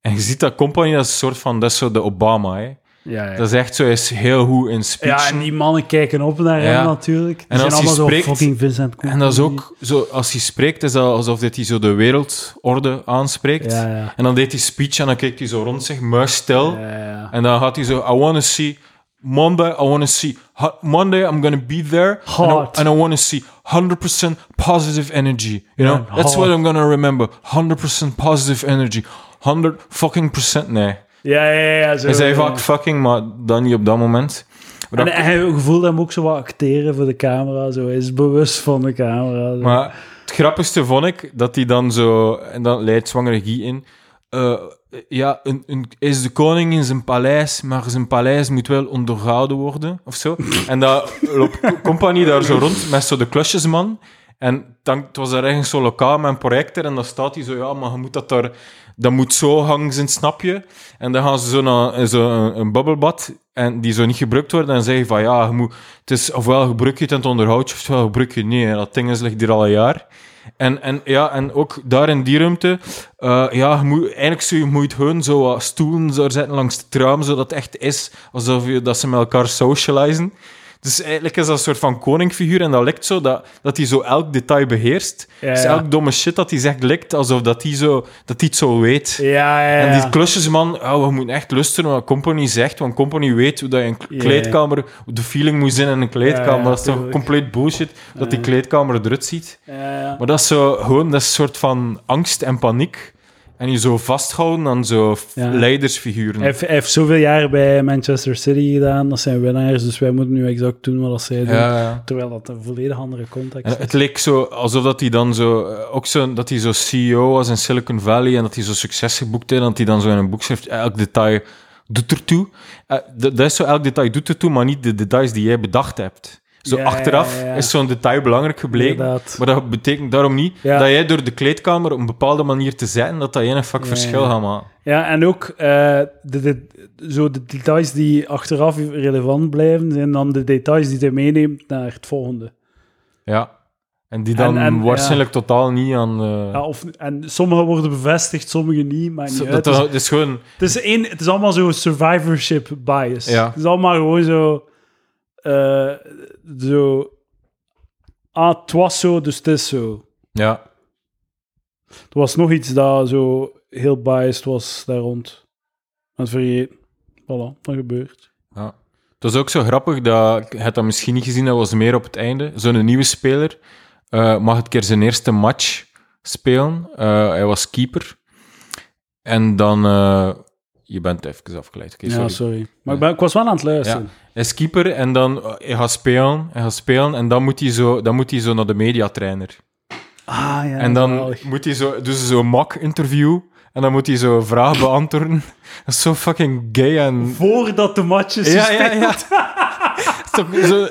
En je ziet dat Kompany, dat is een soort van... Dat is zo de Obama, hè. Ja, ja. Dat is echt zo, hij is heel goed in speech. Ja, en die mannen kijken op naar ja. hem natuurlijk. Die en zijn als allemaal hij spreekt, zo fucking Vincent Kompany. En dat is ook zo, als hij spreekt, is dat alsof dit hij zo de wereldorde aanspreekt. Ja, ja. En dan deed hij speech en dan kijkt hij zo rond zich, muisstil. Ja, ja. En dan gaat hij zo, I want to see Monday, I want to see Monday, I'm going to be there. Hot. And I, I want to see one hundred percent positive energy. You know, yeah, that's hot. What I'm going to remember. one hundred percent positive energy. one hundred fucking percent, nee. Ja, ja, ja. Zo, hij zei ja. vaak fucking, maar dan niet op dat moment. Maar dat... En hij voelde hem ook zo wat acteren voor de camera. Zo. Hij is bewust van de camera. Zo. Maar het grappigste vond ik dat hij dan zo... En dan leidt zwangere Guy in... Uh, ja, een, een, is de koning in zijn paleis, maar zijn paleis moet wel onderhouden worden, of zo. En dat loopt Kompany daar zo rond met zo de klusjesman. En dan, het was daar ergens zo lokaal met een projector. En dan staat hij zo, ja, maar je moet dat daar... Dat moet zo hangen, zijn snapje. En dan gaan ze zo naar zo een, een babbelbad, en die zo niet gebruikt worden. En zeggen van, ja, je moet... Het is ofwel gebruik je het en het onderhoud, ofwel gebruik je nee. En dat ding is, ligt hier al een jaar. En, en, ja, en ook daar in die ruimte, uh, ja, je moet, eigenlijk zo, je moet hun zo wat stoelen zo zetten langs het raam, zodat het echt is alsof je, dat ze met elkaar socializen. Dus eigenlijk is dat een soort van koningfiguur en dat lijkt zo, dat, dat hij zo elk detail beheerst. Ja, ja. Dus elk domme shit dat hij zegt, lijkt alsof dat hij, zo, dat hij het zo weet. Ja, ja, ja. En die klusjesman, oh, we moeten echt luisteren wat Kompany zegt, want Kompany weet hoe dat je een kleedkamer, ja, ja. de feeling moet zijn in een kleedkamer. Ja, ja, dat is toch compleet bullshit, ja. dat die kleedkamer eruit ziet. Ja, ja. Maar dat is zo, gewoon dat is een soort van angst en paniek. En je zo vasthouden aan zo'n ja. leidersfiguren. Hij heeft, hij heeft zoveel jaar bij Manchester City gedaan. Dat zijn winnaars, dus wij moeten nu exact doen wat zij doen. Ja, ja. Terwijl dat een volledig andere context en is. Het leek zo alsof dat hij dan zo... Ook zo, dat hij zo C E O was in Silicon Valley en dat hij zo succes geboekt heeft. En dat hij dan zo in een boek schrijft, elk detail doet ertoe. Dat is zo, elk detail doet ertoe, maar niet de details die jij bedacht hebt. Zo ja, achteraf ja, ja. is zo'n detail belangrijk gebleken, inderdaad. Maar dat betekent daarom niet ja. dat jij door de kleedkamer op een bepaalde manier te zetten, dat dat jij een vak ja, verschil ja. gaat maken. Ja, en ook uh, de, de, zo de details die achteraf relevant blijven, zijn dan de details die hij meeneemt naar het volgende. Ja, en die dan en, en, waarschijnlijk ja. totaal niet aan... Uh... Ja, of, en sommige worden bevestigd, sommige niet, maar niet zo, uit. Dat, dus, is gewoon... het, is een, het is allemaal zo survivorship bias. Ja. Het is allemaal gewoon zo... Uh, zo... Ah, het was zo, dus het is zo. Ja. Er was nog iets dat zo heel biased was daar rond. En het vergeten. Voilà, dat gebeurt. Ja. Het was ook zo grappig dat... Je hebt dat misschien niet gezien, dat was meer op het einde. Zo'n nieuwe speler uh, mag het keer zijn eerste match spelen. Uh, hij was keeper. En dan... Uh, Je bent even afgeleid. Okay, sorry. Ja, sorry. Maar ik, ben, ik was wel aan het luisteren. Ja. Hij is keeper en dan uh, hij gaat spelen, hij gaat spelen en dan moet hij zo, dan moet hij zo naar de mediatrainer. Ah ja. En dan geweldig. Moet hij zo, dus zo'n mock-interview en dan moet hij zo vragen beantwoorden. Dat is zo fucking gay en. Voordat de matches. Ja, ja, ja. Toch zo,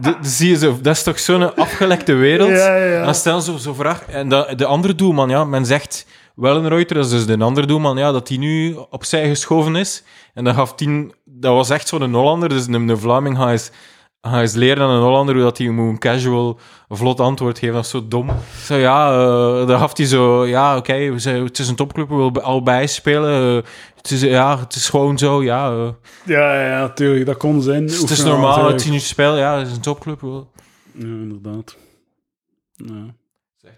de, zie je zo, dat is toch zo'n afgelekte wereld. Ja, ja. En dan stellen ze zo'n vraag en dat, de andere doelman, ja, men zegt. Wellenreuter, dat is dus de andere doelman, ja, dat hij nu opzij geschoven is. En dat gaf tien... Dat was echt zo'n Hollander, dus een Vlaming gaat eens, gaat eens leren aan een Hollander hoe dat hij moet een casual, vlot antwoord geven. Dat is zo dom. Zo, ja, uh, dan gaf hij zo... Ja, oké, okay, het is een topclub, we willen al bij spelen. Uh, het is, ja, het is gewoon zo, ja. Uh. Ja, ja, natuurlijk, dat kon zijn. Dus het is normaal dat hij nu speelt, ja, het is een topclub. Uh. Ja, inderdaad. Ja.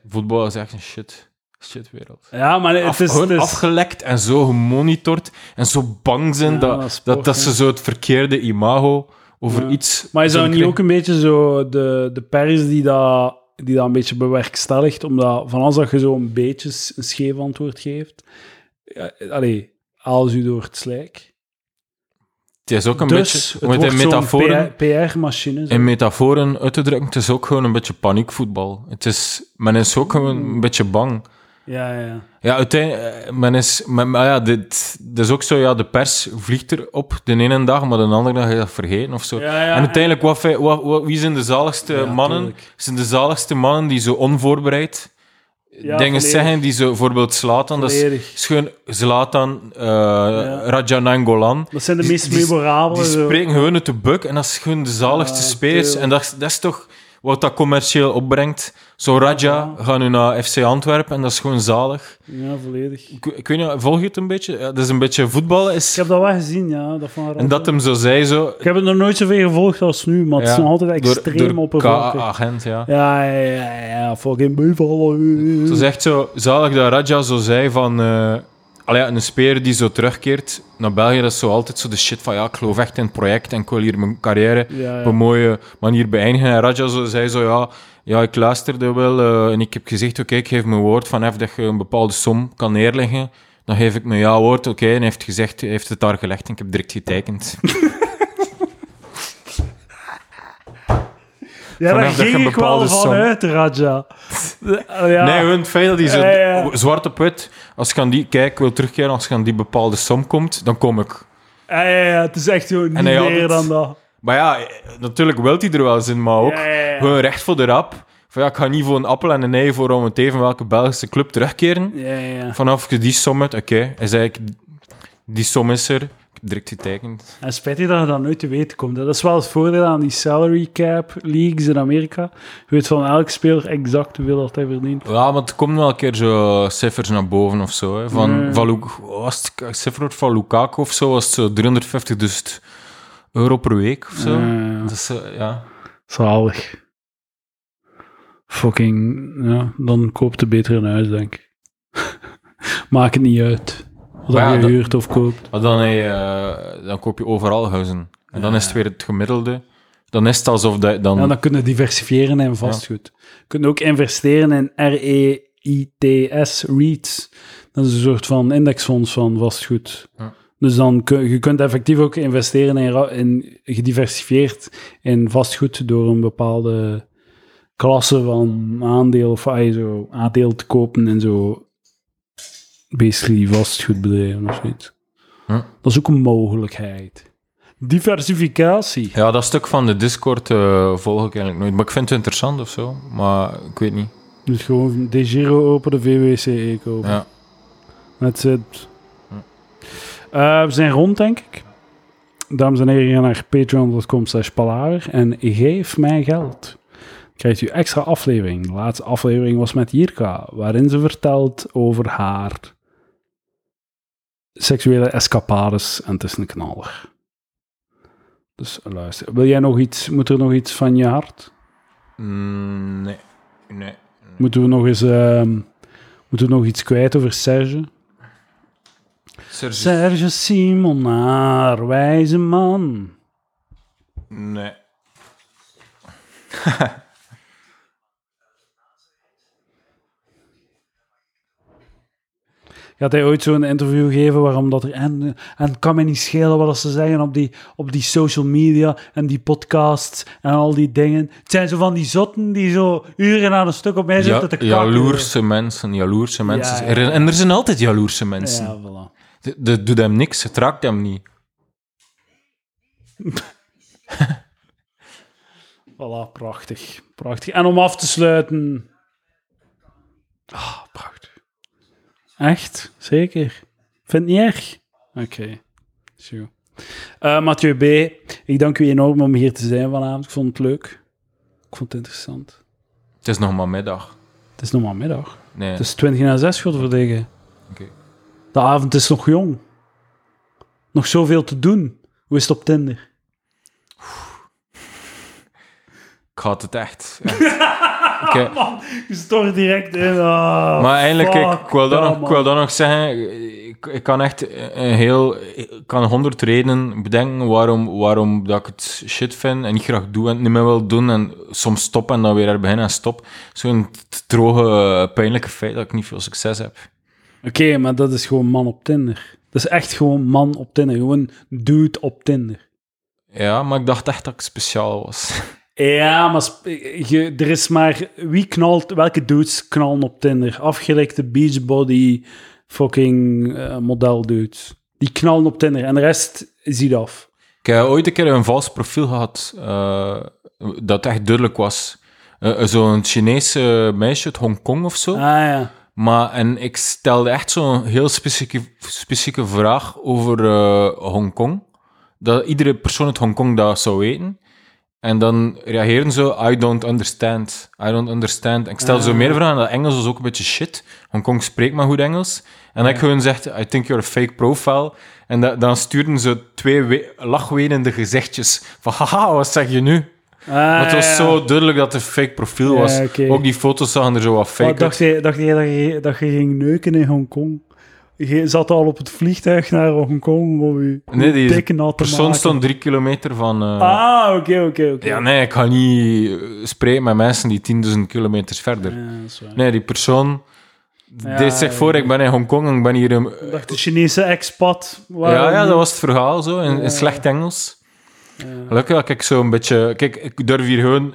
Voetbal is echt een shit... shitwereld. Ja, maar het is... Af, gewoon het is... afgelekt en zo gemonitord en zo bang zijn ja, dat, dat, sport, dat, dat ze zo het verkeerde imago over ja. iets... Maar je zou niet ook een beetje zo de, de pers die dat, die dat een beetje bewerkstelligt, omdat van als dat je zo een beetje een scheef antwoord geeft... Ja, allee, haal ze door het slijk. Het is ook een dus, beetje... Dus het wordt zo'n P R-machine. Zo. In metaforen uit te drukken, het is ook gewoon een beetje paniekvoetbal. Het is, men is ook gewoon een beetje bang. Ja, ja, ja. Ja, uiteindelijk, men is... Men, maar ja, dit, dit is ook zo, ja, de pers vliegt erop de ene dag, maar de andere dag ga je dat vergeten of zo. Ja, ja, en uiteindelijk, wat, wat, wat, wie zijn de zaligste ja, mannen? Tuurlijk. Zijn de zaligste mannen die zo onvoorbereid ja, dingen volledig. Zeggen, die zo, bijvoorbeeld Zlatan, dat is schön, Zlatan, uh, ja. Raja Nangolan. Dat zijn de die, meest memorabele. Die, die spreken gewoon uit de buk en dat is gewoon de zaligste ja, spelers. En dat, dat is toch... Wat dat commercieel opbrengt. Zo Raja, ja. gaan nu naar F C Antwerpen en dat is gewoon zalig. Ja, volledig. Ik, ik weet niet, volg je het een beetje? Ja, dat is een beetje voetbal. Is... Ik heb dat wel gezien, ja. Dat van en dat hem zo zei zo... Ik heb het nog nooit zoveel gevolgd als nu, maar ja. het is nog altijd extreem oppervlakkig. Door K A-agent, ja. Ja, ja, ja, ja. Fucking buurval. Het is echt zo zalig dat Raja zo zei van... Uh... Allee, een speler die zo terugkeert naar België, dat is zo altijd zo de shit van ja, ik geloof echt in het project en ik wil hier mijn carrière ja, ja. op een mooie manier beëindigen. En Raja zo, zei zo, ja, ja ik luisterde wel uh, en ik heb gezegd, oké, okay, ik geef mijn woord vanaf dat je een bepaalde som kan neerleggen. Dan geef ik mijn ja woord, oké, okay, en hij heeft gezegd, hij heeft het daar gelegd en ik heb direct getekend. Ja, daar ging ik wel van uit, Raja. Ja. Nee, gewoon het feit dat hij zo ja, ja. zwart op wit... Als ik aan die... Kijk, wil terugkeren. Als je aan die bepaalde som komt, dan kom ik. Ja, ja, ja. Het is echt gewoon niet meer altijd... dan dat. Maar ja, natuurlijk wil hij er wel zin, maar ook... Ja, ja, ja. Gewoon recht voor de rap. Van ja, ik ga niet voor een appel en een ei voor om het even welke Belgische club terugkeren. Ja, ja. Vanaf die som uit... Oké, okay, is eigenlijk... Die som is er... Direct getekend. En spijtig dat je dat nooit te weten komt. Dat is wel het voordeel aan die salary cap leagues in Amerika. Je weet van elk speler exact hoeveel dat hij verdient. Ja, maar het komt wel een keer zo cijfers naar boven of zo. Hè. Van, nee. van, was het cijfer van Lukaku of zo was het zo driehonderdvijftigduizend euro per week of zo. Nee. Dat is, uh, ja. Zalig. Fucking, ja. Dan koopt het beter een huis, denk ik. Maakt het niet uit. Of ja, je huurt of koopt. Dan, uh, dan koop je overal huizen. En dan ja. is het weer het gemiddelde. Dan is het alsof... Dat, dan... Ja, dan kun je diversifiëren in vastgoed. Ja. Je kunt ook investeren in R E I T S, REITs. Dat is een soort van indexfonds van vastgoed. Ja. Dus dan kun, je kunt effectief ook investeren in, in... gediversifieerd in vastgoed door een bepaalde klasse van aandeel of zo, aandeel te kopen en zo... basically vastgoedbedrijven of zoiets. Hm? Dat is ook een mogelijkheid. Diversificatie. Ja, dat stuk van de Discord uh, volg ik eigenlijk nooit. Maar ik vind het interessant of zo. Maar ik weet niet. Dus gewoon de Giro open, de V W C E kopen. Ja. That's it. Hm. Uh, we zijn rond, denk ik. Dames en heren, ga naar patreon dot com slash palaver en geef mij geld. Krijgt u extra aflevering. De laatste aflevering was met Jirka, waarin ze vertelt over haar seksuele escapades en het is een knaller. Dus luister. Wil jij nog iets? Moet er nog iets van je hart? Mm, nee. nee, nee. Moeten we nog eens uh, moeten we nog iets kwijt over Serge? Serge, Serge Simonaar, wijze man. Nee. Gaat hij ooit zo'n interview geven waarom dat er... En het kan mij niet schelen wat ze zeggen op die, op die social media en die podcasts en al die dingen. Het zijn zo van die zotten die zo uren aan een stuk op mij zitten ja, te kakken. Jaloerse mensen, jaloerse mensen. Ja, ja. En er zijn altijd jaloerse mensen. Ja, voilà. Dat doet hem niks, het raakt hem niet. Voilà, prachtig. Prachtig. En om af te sluiten... Ah, prachtig. Echt? Zeker? Vind niet erg? Oké. Okay. Zo. Uh, Mathieu B, ik dank u enorm om hier te zijn vanavond. Ik vond het leuk. Ik vond het interessant. Het is nog maar middag. Het is nog maar middag? Nee. Het is twintig na zes, godverdegen. Oké. Okay. De avond is nog jong. Nog zoveel te doen. Hoe is het op Tinder? Ik had het echt. echt. Okay. Man, je stort direct in. Oh, maar eigenlijk, ik, ik, wil dat ja, nog, ik wil dat nog zeggen. Ik, ik kan echt een heel... Ik kan honderd redenen bedenken waarom, waarom dat ik het shit vind en niet graag doe en het niet meer wil doen. En soms stop en dan weer er beginnen en stop. Zo'n droge, pijnlijke feit dat ik niet veel succes heb. Oké, okay, maar dat is gewoon man op Tinder. Dat is echt gewoon man op Tinder. Gewoon dude op Tinder. Ja, maar ik dacht echt dat ik speciaal was. Ja, maar je, er is maar... Wie knalt... Welke dudes knallen op Tinder? Afgelekte beachbody fucking uh, model dudes. Die knallen op Tinder. En de rest ziet af. Ik heb ooit een keer een vals profiel gehad. Uh, dat echt duidelijk was. Uh, zo'n Chinese meisje uit Hongkong of zo. Ah, ja. Maar, en ik stelde echt zo'n heel specifieke, specifieke vraag over uh, Hongkong. Dat iedere persoon uit Hongkong dat zou weten. En dan reageren ze, I don't understand, I don't understand. En ik stel uh, zo meer vragen, dat Engels was ook een beetje shit. Hongkong spreekt maar goed Engels. En uh, ik gewoon zegt, I think you're a fake profile. En da- dan stuurden ze twee we- lachwenende gezichtjes. Van, haha, wat zeg je nu? Uh, maar het was uh, zo duidelijk dat het een fake profiel uh, was. Okay. Ook die foto's zagen er zo wat fake uit. Oh, dacht je, dacht je dat, je dat je ging neuken in Hongkong? Je zat al op het vliegtuig naar Hongkong om je nee, die dikke persoon maken. Stond drie kilometer van... Uh... Ah, oké, oké, oké. Ja, nee, ik ga niet spreken met mensen die tienduizend kilometers verder. Ja, nee, die persoon... Ja, deed zich voor, ja. Ik ben in Hongkong en ik ben hier... Een... Ik dacht, de Chinese expat. Waarom... Ja, ja, dat was het verhaal zo, in, in slecht Engels. Ja. Gelukkig dat ik zo een beetje... Kijk, ik durf hier gewoon...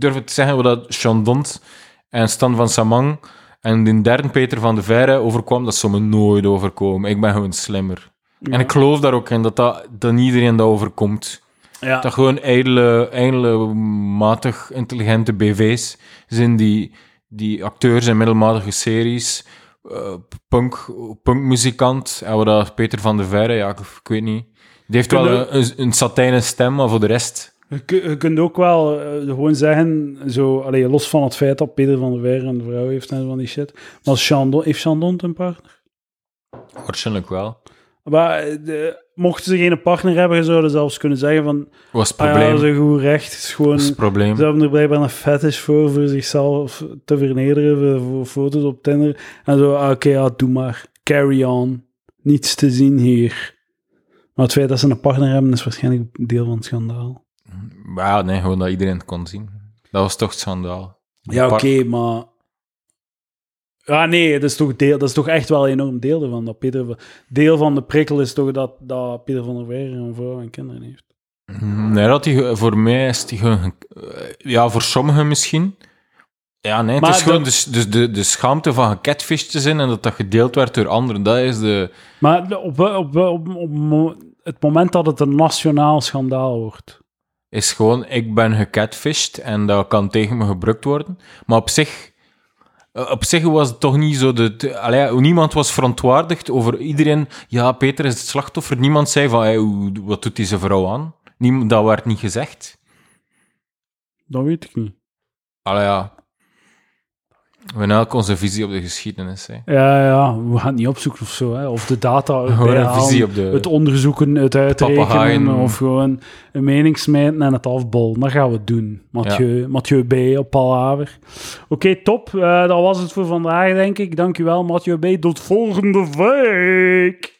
durf het te zeggen dat Chandont en Stan van Samang en die derde Peter van der Verre overkwam, dat zou me nooit overkomen. Ik ben gewoon slimmer. Ja. En ik geloof daar ook in, dat, dat, dat iedereen dat overkomt. Ja. Dat gewoon ijdele, ijdele, matig intelligente B V's zijn die, die acteurs in middelmatige series, uh, punk, punkmuzikant, en wat dat Peter van der Verre, ja, ik, ik weet niet. Die heeft wel een, een, een satijnen stem, maar voor de rest... Je, je kunt ook wel uh, gewoon zeggen, zo, allee, los van het feit dat Peter van der Verre een vrouw heeft en van die shit, maar Chandon, heeft Chandon een partner? Waarschijnlijk wel. Maar de, mochten ze geen partner hebben, zouden ze zelfs kunnen zeggen van... Was het probleem. Ah ja, dat is een goed recht. Is gewoon, was het probleem. Ze hebben er blijkbaar een fetish voor, voor zichzelf te vernederen, voor, voor foto's op Tinder. En zo, ah, oké, okay, ja, doe maar. Carry on. Niets te zien hier. Maar het feit dat ze een partner hebben, is waarschijnlijk deel van het schandaal. Ja, nee, gewoon dat iedereen het kon zien. Dat was toch het schandaal. Die ja, oké, okay, maar... Ja, nee, dat is, toch deel, dat is toch echt wel een enorm deel ervan. Dat Peter, deel van de prikkel is toch dat, dat Peter van der Verre een vrouw en kinderen heeft. Nee, dat die, voor mij is die gewoon... Ja, voor sommigen misschien. Ja, nee, het maar is gewoon dat, de, de, de schaamte van gecatfish te zijn en dat dat gedeeld werd door anderen. Dat is de... Maar op, op, op, op het moment dat het een nationaal schandaal wordt... Is gewoon, ik ben gecatfished en dat kan tegen me gebruikt worden. Maar op zich... Op zich was het toch niet zo... De, de, allee, niemand was verontwaardigd over iedereen. Ja, Peter is het slachtoffer. Niemand zei van, hey, wat doet deze vrouw aan? Niemand, dat werd niet gezegd. Dat weet ik niet. Allee, ja. We hebben elk onze visie op de geschiedenis. Hè. Ja, ja, we gaan het niet opzoeken of zo. Hè. Of de data bijhalen, op de, het onderzoeken, het uitrekenen. Of gewoon een meningsmijten en het afbollen. Dat gaan we doen. Mathieu, ja. Mathieu B. op Palaver. Oké, okay, top. Uh, dat was het voor vandaag, denk ik. Dankjewel, Mathieu B. Tot volgende week.